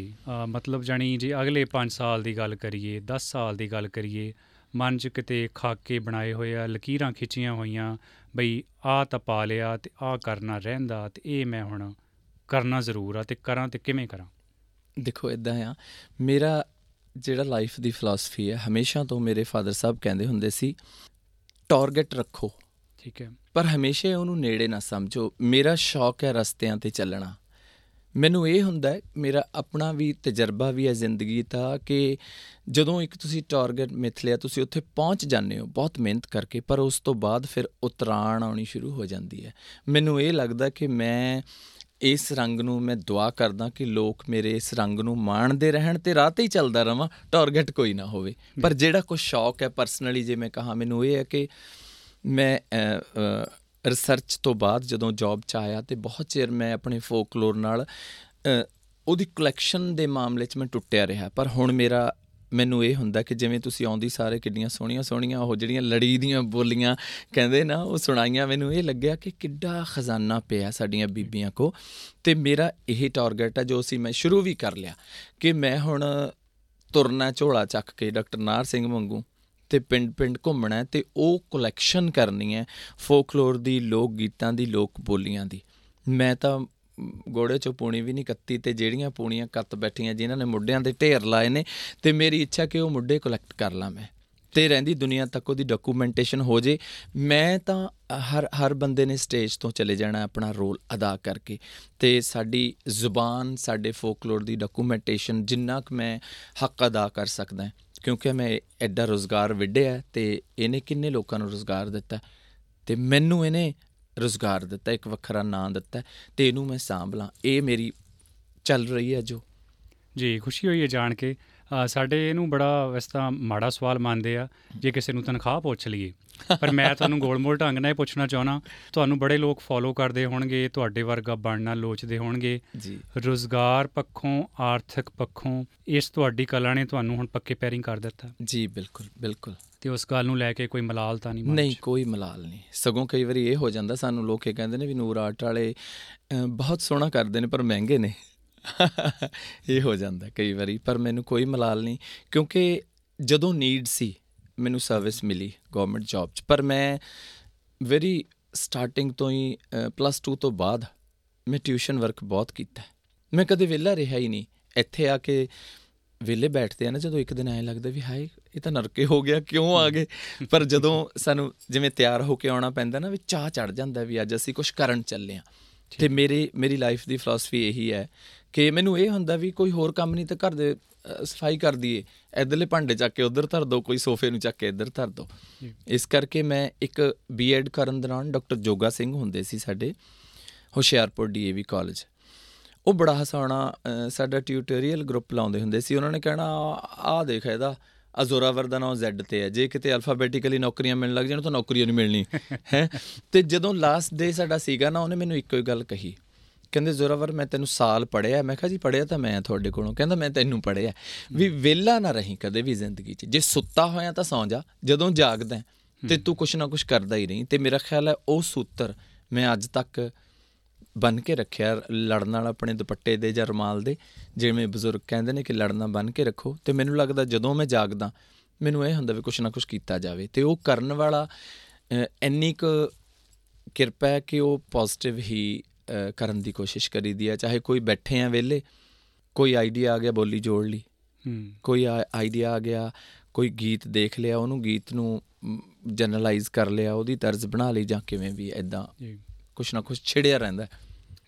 ਮਤਲਬ ਜਾਣੀ ਜੇ ਅਗਲੇ ਪੰਜ ਸਾਲ ਦੀ ਗੱਲ ਕਰੀਏ, ਦਸ ਸਾਲ ਦੀ ਗੱਲ ਕਰੀਏ, ਮਨ 'ਚ ਕਿਤੇ ਖਾਕੇ ਬਣਾਏ ਹੋਏ ਆ, ਲਕੀਰਾਂ ਖਿੱਚੀਆਂ ਹੋਈਆਂ, ਬਈ ਆਹ ਤਾਂ ਪਾ ਲਿਆ ਅਤੇ ਆਹ ਕਰਨਾ ਰਹਿੰਦਾ, ਅਤੇ ਇਹ ਮੈਂ ਹੁਣ ਕਰਨਾ ਜ਼ਰੂਰ ਆ, ਅਤੇ ਕਰਾਂ ਅਤੇ ਕਿਵੇਂ ਕਰਾਂ। ਦੇਖੋ ਇੱਦਾਂ ਆ, ਮੇਰਾ ਜਿਹੜਾ ਲਾਈਫ ਦੀ ਫਿਲਾਸਫੀ ਹੈ, ਹਮੇਸ਼ਾ ਤੋਂ ਮੇਰੇ ਫਾਦਰ ਸਾਹਿਬ ਕਹਿੰਦੇ ਹੁੰਦੇ ਸੀ, ਟਾਰਗੇਟ ਰੱਖੋ, ਠੀਕ ਹੈ, ਪਰ ਹਮੇਸ਼ਾ ਉਹਨੂੰ ਨੇੜੇ ਨਾ ਸਮਝੋ। ਮੇਰਾ ਸ਼ੌਕ ਹੈ ਰਸਤਿਆਂ 'ਤੇ ਚੱਲਣਾ। ਮੈਨੂੰ ਇਹ ਹੁੰਦਾ ਹੈ, ਮੇਰਾ ਆਪਣਾ ਵੀ ਤਜਰਬਾ ਵੀ ਹੈ ਜ਼ਿੰਦਗੀ ਦਾ, ਕਿ ਜਦੋਂ ਇੱਕ ਤੁਸੀਂ ਟਾਰਗੇਟ ਮਿੱਥ ਲਿਆ, ਤੁਸੀਂ ਉੱਥੇ ਪਹੁੰਚ ਜਾਂਦੇ ਹੋ ਬਹੁਤ ਮਿਹਨਤ ਕਰਕੇ, ਪਰ ਉਸ ਤੋਂ ਬਾਅਦ ਫਿਰ ਉਤਰਾਣ ਆਉਣੀ ਸ਼ੁਰੂ ਹੋ ਜਾਂਦੀ ਹੈ। ਮੈਨੂੰ ਇਹ ਲੱਗਦਾ ਕਿ ਮੈਂ ਇਸ ਰੰਗ ਨੂੰ, ਮੈਂ ਦੁਆ ਕਰਦਾ ਕਿ ਲੋਕ ਮੇਰੇ ਇਸ ਰੰਗ ਨੂੰ ਮਾਣਦੇ ਰਹਿਣ, ਅਤੇ ਰਾਹ 'ਤੇ ਹੀ ਚੱਲਦਾ ਰਹਾਂ, ਟਾਰਗੇਟ ਕੋਈ ਨਾ ਹੋਵੇ। ਪਰ ਜਿਹੜਾ ਕੋਈ ਸ਼ੌਕ ਹੈ ਪਰਸਨਲੀ, ਜੇ ਮੈਂ ਕਹਾਂ, ਮੈਨੂੰ ਇਹ ਹੈ ਕਿ ਮੈਂ ਰਿਸਰਚ ਤੋਂ ਬਾਅਦ ਜਦੋਂ ਜੌਬ 'ਚ ਆਇਆ, ਅਤੇ ਬਹੁਤ ਚਿਰ ਮੈਂ ਆਪਣੇ ਫੋਕਲੋਰ ਨਾਲ, ਉਹਦੀ ਕਲੈਕਸ਼ਨ ਦੇ ਮਾਮਲੇ 'ਚ ਮੈਂ ਟੁੱਟਿਆ ਰਿਹਾ, ਪਰ ਹੁਣ ਮੇਰਾ, ਮੈਨੂੰ ਇਹ ਹੁੰਦਾ ਕਿ ਜਿਵੇਂ ਤੁਸੀਂ ਆਉਂਦੀ ਸਾਰੇ ਕਿੰਨੀਆਂ ਸੋਹਣੀਆਂ ਸੋਹਣੀਆਂ ਉਹ ਜਿਹੜੀਆਂ ਲੜੀ ਦੀਆਂ ਬੋਲੀਆਂ ਕਹਿੰਦੇ ਨਾ, ਉਹ ਸੁਣਾਈਆਂ, ਮੈਨੂੰ ਇਹ ਲੱਗਿਆ ਕਿ ਕਿੱਡਾ ਖਜ਼ਾਨਾ ਪਿਆ ਸਾਡੀਆਂ ਬੀਬੀਆਂ ਕੋਲ। ਅਤੇ ਮੇਰਾ ਇਹ ਟਾਰਗੇਟ ਹੈ, ਜੋ ਅਸੀਂ ਮੈਂ ਸ਼ੁਰੂ ਵੀ ਕਰ ਲਿਆ, ਕਿ ਮੈਂ ਹੁਣ ਤੁਰਨਾ ਝੋਲਾ ਚੱਕ ਕੇ ਡਾਕਟਰ ਨਾਰ ਸਿੰਘ ਵਾਂਗੂ, ਅਤੇ ਪਿੰਡ ਪਿੰਡ ਘੁੰਮਣਾ, ਅਤੇ ਉਹ ਕਲੈਕਸ਼ਨ ਕਰਨੀ ਹੈ ਫੋਕਲੋਰ ਦੀ, ਲੋਕ ਗੀਤਾਂ ਦੀ, ਲੋਕ ਬੋਲੀਆਂ ਦੀ। ਮੈਂ ਤਾਂ ਗੋੜੇ 'ਚੋਂ ਪੂਣੀ ਵੀ ਨਹੀਂ ਕੱਤੀ, ਅਤੇ ਜਿਹੜੀਆਂ ਪੂਣੀਆਂ ਕੱਤ ਬੈਠੀਆਂ, ਜਿਨ੍ਹਾਂ ਨੇ ਮੁੱਢਿਆਂ ਦੇ ਢੇਰ ਲਾਏ ਨੇ, ਅਤੇ ਮੇਰੀ ਇੱਛਾ ਕਿ ਉਹ ਮੁੱਢੇ ਕਲੈਕਟ ਕਰ ਲਾਂ ਮੈਂ, ਤੇ ਰਹਿੰਦੀ ਦੁਨੀਆ ਤੱਕ ਉਹਦੀ ਡਾਕੂਮੈਂਟੇਸ਼ਨ ਹੋ ਜੇ। ਮੈਂ ਤਾਂ ਹਰ ਹਰ ਬੰਦੇ ਨੇ ਸਟੇਜ ਤੋਂ ਚਲੇ ਜਾਣਾ ਆਪਣਾ ਰੋਲ ਅਦਾ ਕਰਕੇ, ਅਤੇ ਸਾਡੀ ਜ਼ੁਬਾਨ ਸਾਡੇ ਫੋਕਲੋਰ ਦੀ ਡਾਕੂਮੈਂਟੇਸ਼ਨ ਜਿੰਨਾ ਕੁ ਮੈਂ ਹੱਕ ਅਦਾ ਕਰ ਸਕਦਾ, ਕਿਉਂਕਿ ਮੈਂ ਐਡਾ ਰੁਜ਼ਗਾਰ ਵਿੱਢਿਆ ਅਤੇ ਇਹਨੇ ਕਿੰਨੇ ਲੋਕਾਂ ਨੂੰ ਰੁਜ਼ਗਾਰ ਦਿੱਤਾ ਅਤੇ ਮੈਨੂੰ ਇਹਨੇ ਰੁਜ਼ਗਾਰ ਦਿੱਤਾ, ਇੱਕ ਵੱਖਰਾ ਨਾਂ ਦਿੱਤਾ ਅਤੇ ਇਹਨੂੰ ਮੈਂ ਸਾਂਭ ਲਾਂ, ਇਹ ਮੇਰੀ ਚੱਲ ਰਹੀ ਹੈ ਜੋ। ਜੀ, ਖੁਸ਼ੀ ਹੋਈ ਹੈ ਜਾਣ ਕੇ। ਸਾਡੇ ਇਹਨੂੰ ਬੜਾ ਵੈਸੇ ਤਾਂ ਮਾੜਾ ਸਵਾਲ ਮੰਨਦੇ ਆ ਜੇ ਕਿਸੇ ਨੂੰ ਤਨਖਾਹ ਪੁੱਛ ਲਈਏ, ਪਰ ਮੈਂ ਤੁਹਾਨੂੰ ਗੋਲ ਮੋਲ ਢੰਗ ਨਾਲ ਇਹ ਪੁੱਛਣਾ ਚਾਹੁੰਦਾ, ਤੁਹਾਨੂੰ ਬੜੇ ਲੋਕ ਫੋਲੋ ਕਰਦੇ ਹੋਣਗੇ, ਤੁਹਾਡੇ ਵਰਗਾ ਬਣਨਾ ਲੋਚਦੇ ਹੋਣਗੇ ਜੀ, ਰੁਜ਼ਗਾਰ ਪੱਖੋਂ, ਆਰਥਿਕ ਪੱਖੋਂ, ਇਸ ਤੁਹਾਡੀ ਕਲਾ ਨੇ ਤੁਹਾਨੂੰ ਹੁਣ ਪੱਕੇ ਪੈਰਿੰਗ ਕਰ ਦਿੱਤਾ? ਜੀ ਬਿਲਕੁਲ ਬਿਲਕੁਲ। ਅਤੇ ਉਸ ਗੱਲ ਨੂੰ ਲੈ ਕੇ ਕੋਈ ਮਲਾਲ ਤਾਂ ਨਹੀਂ? ਨਹੀਂ, ਕੋਈ ਮਲਾਲ ਨਹੀਂ, ਸਗੋਂ ਕਈ ਵਾਰੀ ਇਹ ਹੋ ਜਾਂਦਾ ਸਾਨੂੰ ਲੋਕ ਇਹ ਕਹਿੰਦੇ ਨੇ ਵੀ ਨੂਰ ਆਰਟ ਵਾਲੇ ਬਹੁਤ ਸੋਹਣਾ ਕਰਦੇ ਨੇ ਪਰ ਮਹਿੰਗੇ ਨੇ, ਇਹ ਹੋ ਜਾਂਦਾ ਕਈ ਵਾਰੀ, ਪਰ ਮੈਨੂੰ ਕੋਈ ਮਲਾਲ ਨਹੀਂ, ਕਿਉਂਕਿ ਜਦੋਂ ਨੀਡ ਸੀ ਮੈਨੂੰ ਸਰਵਿਸ ਮਿਲੀ ਗੌਰਮੈਂਟ ਜੋਬ 'ਚ। ਪਰ ਮੈਂ ਵੈਰੀ ਸਟਾਰਟਿੰਗ ਤੋਂ ਹੀ ਪਲੱਸ ਟੂ ਤੋਂ ਬਾਅਦ ਮੈਂ ਟਿਊਸ਼ਨ ਵਰਕ ਬਹੁਤ ਕੀਤਾ, ਮੈਂ ਕਦੇ ਵਿਹਲਾ ਰਿਹਾ ਹੀ ਨਹੀਂ। ਇੱਥੇ ਆ ਕੇ ਵਿਹਲੇ ਬੈਠਦੇ ਆ ਨਾ, ਜਦੋਂ ਇੱਕ ਦਿਨ ਐਂ ਲੱਗਦਾ ਵੀ ਹਾਏ ਇਹ ਤਾਂ ਨਰਕੇ ਹੋ ਗਿਆ, ਕਿਉਂ ਆ ਗਏ, ਪਰ ਜਦੋਂ ਸਾਨੂੰ ਜਿਵੇਂ ਤਿਆਰ ਹੋ ਕੇ ਆਉਣਾ ਪੈਂਦਾ ਨਾ, ਵੀ ਚਾਅ ਚੜ੍ਹ ਜਾਂਦਾ ਵੀ ਅੱਜ ਅਸੀਂ ਕੁਛ ਕਰਨ ਚੱਲੇ ਹਾਂ। ਅਤੇ ਮੇਰੇ ਮੇਰੀ ਲਾਈਫ ਦੀ ਫਿਲਾਸਫੀ ਇਹੀ ਹੈ ਕਿ ਮੈਨੂੰ ਇਹ ਹੁੰਦਾ ਵੀ ਕੋਈ ਹੋਰ ਕੰਮ ਨਹੀਂ ਤਾਂ ਘਰ ਦੇ ਸਫਾਈ ਕਰ ਦਈਏ, ਇੱਧਰਲੇ ਭਾਂਡੇ ਚੱਕ ਕੇ ਉੱਧਰ ਧਰ ਦਿਉ, ਕੋਈ ਸੋਫੇ ਨੂੰ ਚੱਕ ਕੇ ਇੱਧਰ ਧਰ ਦਿਉ। ਇਸ ਕਰਕੇ ਮੈਂ ਇੱਕ ਬੀਐਡ ਕਰਨ ਦੌਰਾਨ ਡਾਕਟਰ ਜੋਗਾ ਸਿੰਘ ਹੁੰਦੇ ਸੀ ਸਾਡੇ Hoshiarpur D A V college, ਉਹ ਬੜਾ ਹਸਾਉਣਾ ਸਾਡਾ ਟਿਊਟੋਰੀਅਲ ਗਰੁੱਪ ਲਾਉਂਦੇ ਹੁੰਦੇ ਸੀ। ਉਹਨਾਂ ਨੇ ਕਹਿਣਾ ਆਹ ਦੇਖ ਇਹਦਾ ਆ ਜ਼ੋਰਾਵਰ ਦਾ ਨਾਂ ਜ਼ੈੱਡ 'ਤੇ ਹੈ, ਜੇ ਕਿਤੇ ਅਲਫਾਬੈਟਿਕਲੀ ਨੌਕਰੀਆਂ ਮਿਲਣ ਲੱਗ ਜਾਣ ਤਾਂ ਨੌਕਰੀਆਂ ਨਹੀਂ ਮਿਲਣੀ ਹੈ। ਅਤੇ ਜਦੋਂ ਲਾਸਟ ਡੇ ਸਾਡਾ ਸੀਗਾ ਨਾ, ਉਹਨੇ ਮੈਨੂੰ ਇੱਕੋ ਹੀ ਗੱਲ ਕਹੀ, ਕਹਿੰਦੇ ਜ਼ੋਰਾਵਰ ਮੈਂ ਤੈਨੂੰ ਸਾਲ ਪੜ੍ਹਿਆ। ਮੈਂ ਕਿਹਾ ਜੀ ਪੜ੍ਹਿਆ ਤਾਂ ਮੈਂ ਤੁਹਾਡੇ ਕੋਲੋਂ, ਕਹਿੰਦਾ ਮੈਂ ਤੈਨੂੰ ਪੜ੍ਹਿਆ। ਵੀ ਵਿਹਲਾ ਨਾ ਰਹੀ ਕਦੇ ਵੀ ਜ਼ਿੰਦਗੀ 'ਚ, ਜੇ ਸੁੱਤਾ ਹੋਇਆ ਤਾਂ ਸੌਂ ਜਾ, ਜਦੋਂ ਜਾਗਦਾ ਤਾਂ ਤੂੰ ਕੁਛ ਨਾ ਕੁਛ ਕਰਦਾ ਹੀ ਨਹੀਂ। ਅਤੇ ਮੇਰਾ ਖਿਆਲ ਹੈ ਉਹ ਸੂਤਰ ਮੈਂ ਅੱਜ ਤੱਕ ਬੰਨ੍ਹ ਕੇ ਰੱਖਿਆ, ਲੜਨ ਨਾਲ ਆਪਣੇ ਦੁਪੱਟੇ ਦੇ ਜਾਂ ਰੁਮਾਲ ਦੇ, ਜਿਵੇਂ ਬਜ਼ੁਰਗ ਕਹਿੰਦੇ ਨੇ ਕਿ ਲੜਨਾ ਬੰਨ੍ਹ ਕੇ ਰੱਖੋ। ਅਤੇ ਮੈਨੂੰ ਲੱਗਦਾ ਜਦੋਂ ਮੈਂ ਜਾਗਦਾ ਮੈਨੂੰ ਇਹ ਹੁੰਦਾ ਵੀ ਕੁਛ ਨਾ ਕੁਛ ਕੀਤਾ ਜਾਵੇ, ਅਤੇ ਉਹ ਕਰਨ ਵਾਲਾ ਇੰਨੀ ਕੁ ਕਿਰਪਾ ਹੈ ਕਿ ਉਹ ਪੋਜ਼ੀਟਿਵ ਹੀ ਕਰਨ ਦੀ ਕੋਸ਼ਿਸ਼ ਕਰੀ ਦੀ ਹੈ। ਚਾਹੇ ਕੋਈ ਬੈਠੇ ਆ ਵਿਹਲੇ, ਕੋਈ ਆਈਡੀਆ ਆ ਗਿਆ ਬੋਲੀ ਜੋੜ ਲਈ, ਕੋਈ ਆਈਡੀਆ ਆ ਗਿਆ, ਕੋਈ ਗੀਤ ਦੇਖ ਲਿਆ, ਉਹਨੂੰ ਗੀਤ ਨੂੰ ਜਨਰਲਾਈਜ਼ ਕਰ ਲਿਆ, ਉਹਦੀ ਤਰਜ਼ ਬਣਾ ਲਈ, ਜਾਂ ਕਿਵੇਂ ਵੀ ਇੱਦਾਂ ਕੁਛ ਨਾ ਕੁਛ ਛਿੜਿਆ ਰਹਿੰਦਾ।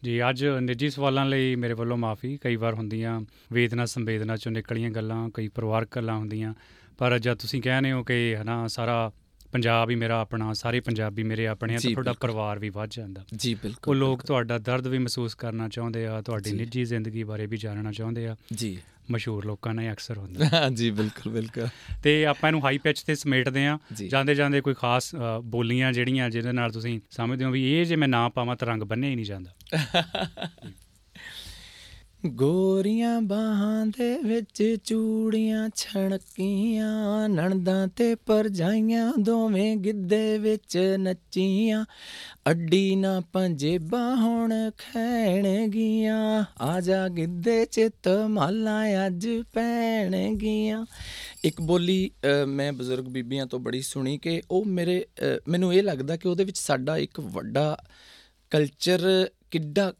ਜੀ, ਅੱਜ ਨਿੱਜੀ ਸਵਾਲਾਂ ਲਈ ਮੇਰੇ ਵੱਲੋਂ ਮਾਫੀ, ਕਈ ਵਾਰ ਹੁੰਦੀਆਂ ਵੇਦਨਾ ਸੰਵੇਦਨਾ 'ਚੋਂ ਨਿਕਲੀਆਂ ਗੱਲਾਂ, ਕਈ ਪਰਿਵਾਰਕ ਗੱਲਾਂ ਹੁੰਦੀਆਂ, ਪਰ ਜਦ ਤੁਸੀਂ ਕਹਿੰਦੇ ਹੋ ਕਿ ਹੈ ਨਾ ਸਾਰਾ ਪੰਜਾਬ ਹੀ ਮੇਰਾ ਆਪਣਾ, ਸਾਰੇ ਪੰਜਾਬੀ ਮੇਰੇ ਆਪਣੇ ਆ, ਤਾਂ ਤੁਹਾਡਾ ਪਰਿਵਾਰ ਵੀ ਵੱਧ ਜਾਂਦਾ। ਜੀ ਬਿਲਕੁਲ, ਉਹ ਲੋਕ ਤੁਹਾਡਾ ਦਰਦ ਵੀ ਮਹਿਸੂਸ ਕਰਨਾ ਚਾਹੁੰਦੇ ਆ, ਤੁਹਾਡੀ ਨਿੱਜੀ ਜ਼ਿੰਦਗੀ ਬਾਰੇ ਵੀ ਜਾਣਨਾ ਚਾਹੁੰਦੇ ਆ। ਜੀ, ਮਸ਼ਹੂਰ ਲੋਕਾਂ ਨਾਲ ਅਕਸਰ ਹੁੰਦਾ। ਜੀ ਬਿਲਕੁਲ ਬਿਲਕੁਲ। ਅਤੇ ਆਪਾਂ ਇਹਨੂੰ ਹਾਈ ਪਿਚ 'ਤੇ ਸਮੇਟਦੇ ਹਾਂ ਜਾਂਦੇ ਜਾਂਦੇ। ਕੋਈ ਖਾਸ ਬੋਲੀਆਂ ਜਿਹੜੀਆਂ ਜਿਹਦੇ ਨਾਲ ਤੁਸੀਂ ਸਮਝਦੇ ਹੋ ਵੀ ਇਹ ਜੇ ਮੈਂ ਨਾ ਪਾਵਾਂ ਤਾਂ ਰੰਗ ਬੰਨ੍ਹਿਆ ਹੀ ਨਹੀਂ ਜਾਂਦਾ? ਗੋਰੀਆਂ ਬਾਹਾਂ ਦੇ ਵਿੱਚ ਚੂੜੀਆਂ ਛਣਕੀਆਂ, ਨਣਦਾਂ ਤੇ ਭਰਜਾਈਆਂ ਦੋਵੇਂ ਗਿੱਧੇ ਵਿੱਚ ਨੱਚੀਆਂ, ਅੱਡੀ ਨਾ ਪੰਜੇਬਾਂ ਹੁਣ ਖੈਣਗੀਆਂ, ਆ ਜਾ ਗਿੱਧੇ 'ਚ ਧਮਾਲਾਂ ਅੱਜ ਪੈਣਗੀਆਂ। ਇੱਕ ਬੋਲੀ ਮੈਂ ਬਜ਼ੁਰਗ ਬੀਬੀਆਂ ਤੋਂ ਬੜੀ ਸੁਣੀ ਕਿ ਉਹ ਮੇਰੇ ਮੈਨੂੰ ਇਹ ਲੱਗਦਾ ਕਿ ਉਹਦੇ ਵਿੱਚ ਸਾਡਾ ਇੱਕ ਵੱਡਾ ਕਲਚਰ ਕਿੱਡਾ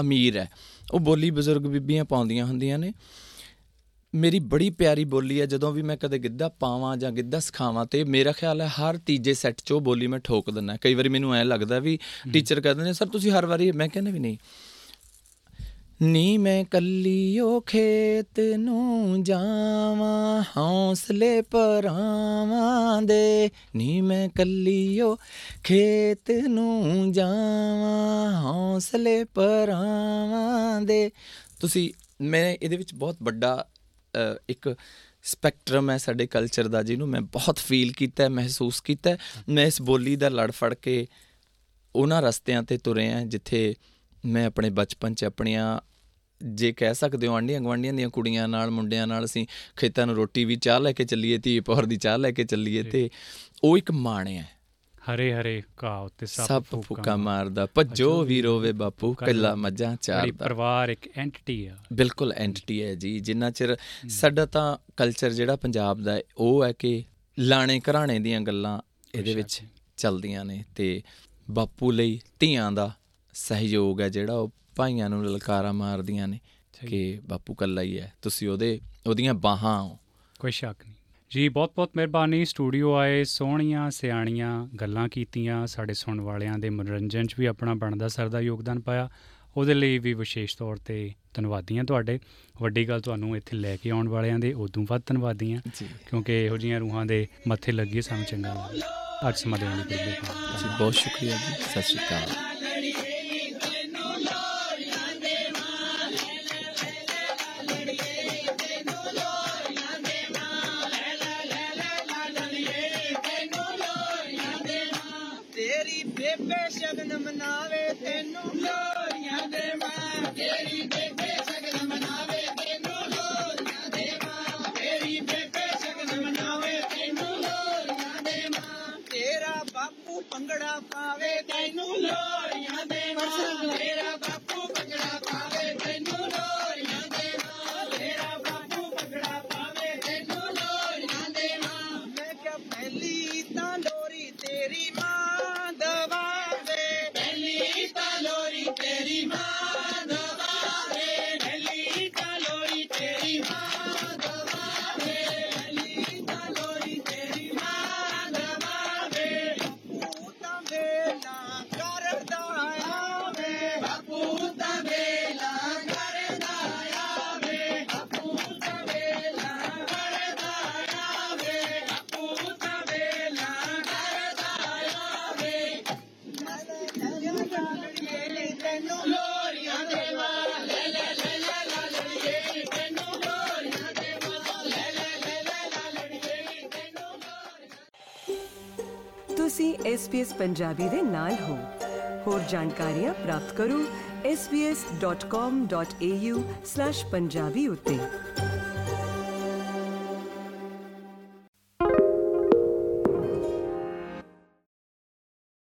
ਅਮੀਰ ਹੈ। ਉਹ ਬੋਲੀ ਬਜ਼ੁਰਗ ਬੀਬੀਆਂ ਪਾਉਂਦੀਆਂ ਹੁੰਦੀਆਂ ਨੇ, ਮੇਰੀ ਬੜੀ ਪਿਆਰੀ ਬੋਲੀ ਹੈ। ਜਦੋਂ ਵੀ ਮੈਂ ਕਦੇ ਗਿੱਧਾ ਪਾਵਾਂ ਜਾਂ ਗਿੱਧਾ ਸਿਖਾਵਾਂ, ਅਤੇ ਮੇਰਾ ਖਿਆਲ ਹੈ ਹਰ ਤੀਜੇ ਸੈੱਟ 'ਚ ਉਹ ਬੋਲੀ ਮੈਂ ਠੋਕ ਦਿੰਦਾ। ਕਈ ਵਾਰੀ ਮੈਨੂੰ ਐਂ ਲੱਗਦਾ ਵੀ ਟੀਚਰ ਕਹਿੰਦੇ ਨੇ ਸਰ ਤੁਸੀਂ ਹਰ ਵਾਰੀ, ਮੈਂ ਕਹਿੰਦਾ ਵੀ ਨਹੀਂ ਨੀ ਮੈਂ ਕੱਲੀ ਉਹ ਖੇਤ ਨੂੰ ਜਾਵਾਂ, ਹੌਂਸਲੇ ਪਰਾਵਾਂ ਦੇ, ਨੀ ਮੈਂ ਕੱਲੀ ਉਹ ਖੇਤ ਨੂੰ ਜਾਵਾਂ, ਹੌਂਸਲੇ ਪਰਾਵਾਂ ਦੇ। ਤੁਸੀਂ ਮੈਂ ਇਹਦੇ ਵਿੱਚ ਬਹੁਤ ਵੱਡਾ ਇੱਕ ਸਪੈਕਟਰਮ ਹੈ ਸਾਡੇ ਕਲਚਰ ਦਾ, ਜਿਹਨੂੰ ਮੈਂ ਬਹੁਤ ਫੀਲ ਕੀਤਾ, ਮਹਿਸੂਸ ਕੀਤਾ। ਮੈਂ ਇਸ ਬੋਲੀ ਦਾ ਲੜ ਫੜ ਕੇ ਉਹਨਾਂ ਰਸਤਿਆਂ 'ਤੇ ਤੁਰੇ ਹਾਂ ਜਿੱਥੇ ਮੈਂ ਆਪਣੇ ਬਚਪਨ 'ਚ ਆਪਣੀਆਂ, ਜੇ ਕਹਿ ਸਕਦੇ ਹੋ, ਆਂਢੀਆਂ ਗੁਆਂਢੀਆਂ ਦੀਆਂ ਕੁੜੀਆਂ ਨਾਲ ਮੁੰਡਿਆਂ ਨਾਲ ਅਸੀਂ ਖੇਤਾਂ ਨੂੰ ਰੋਟੀ ਵੀ ਚਾਹ ਲੈ ਕੇ ਚੱਲੀਏ, ਧੀ ਪੌਰ ਦੀ ਚਾਹ ਲੈ ਕੇ ਚੱਲੀਏ, ਅਤੇ ਉਹ ਇੱਕ ਮਾਣੇ ਹੈ ਹਰੇ ਹਰੇ ਘਾਹ ਉੱਤੇ ਸੱਪ ਫੂਕਾ ਮਾਰਦਾ, ਭੱਜੋ ਵੀਰੋ ਵੇ ਬਾਪੂ ਕੱਲਾ ਮੱਝਾਂ ਚਾਰਦਾ। ਪਰਿਵਾਰ ਇੱਕ ਐਂਟੀਟੀ ਆ, ਬਿਲਕੁਲ ਐਂਟੀਟੀ ਹੈ ਜੀ। ਜਿੰਨਾ ਚਿਰ ਸਾਡਾ ਤਾਂ ਕਲਚਰ ਜਿਹੜਾ ਪੰਜਾਬ ਦਾ ਉਹ ਹੈ ਕਿ ਲਾਣੇ ਘਰਾਣੇ ਦੀਆਂ ਗੱਲਾਂ ਇਹਦੇ ਵਿੱਚ ਚੱਲਦੀਆਂ ਨੇ, ਅਤੇ ਬਾਪੂ ਲਈ ਧੀਆਂ ਦਾ ਸਹਿਯੋਗ ਹੈ ਜਿਹੜਾ, ਉਹ ਭਾਈਆਂ ਨੂੰ ਲਲਕਾਰਾ ਮਾਰਦੀਆਂ ਨੇ ਕਿ ਬਾਪੂ ਇਕੱਲਾ ਹੀ ਹੈ, ਤੁਸੀਂ ਉਹਦੇ ਉਹਦੀਆਂ ਬਾਹਾਂ ਹੋ, ਕੋਈ ਸ਼ੱਕ ਨਹੀਂ। ਜੀ ਬਹੁਤ ਬਹੁਤ ਮਿਹਰਬਾਨੀ। ਸਟੂਡੀਓ ਆਏ, ਸੋਹਣੀਆਂ ਸਿਆਣੀਆਂ ਗੱਲਾਂ ਕੀਤੀਆਂ, ਸਾਡੇ ਸੁਣਨ ਵਾਲਿਆਂ ਦੇ ਮਨੋਰੰਜਨ 'ਚ ਵੀ ਆਪਣਾ ਬਣਦਾ ਸਰਦਾ ਯੋਗਦਾਨ ਪਾਇਆ, ਉਹਦੇ ਲਈ ਵੀ ਵਿਸ਼ੇਸ਼ ਤੌਰ 'ਤੇ ਧੰਨਵਾਦੀ ਹਾਂ ਤੁਹਾਡੇ। ਵੱਡੀ ਗੱਲ ਤੁਹਾਨੂੰ ਇੱਥੇ ਲੈ ਕੇ ਆਉਣ ਵਾਲਿਆਂ ਦੇ ਉਦੋਂ ਵੱਧ ਧੰਨਵਾਦੀ ਹਾਂ, ਕਿਉਂਕਿ ਇਹੋ ਜਿਹੀਆਂ ਰੂਹਾਂ ਦੇ ਮੱਥੇ ਲੱਗੀਏ ਸਾਨੂੰ ਚੰਗਾ ਲੱਗਦਾ। ਅੱਜ ਸਮਾਂ ਦੇਣ ਲਈ ਬਹੁਤ ਸ਼ੁਕਰੀਆ ਜੀ, ਸਤਿ ਸ਼੍ਰੀ ਅਕਾਲ। ਐਸ ਪੀ ਐਸ ਪੰਜਾਬੀ ਦੇ ਨਾਲ ਹੋ। ਹੋਰ ਜਾਣਕਾਰੀਆਂ ਪ੍ਰਾਪਤ ਕਰੋ S B S dot com dot A U slash Punjabi ਉੱਤੇ।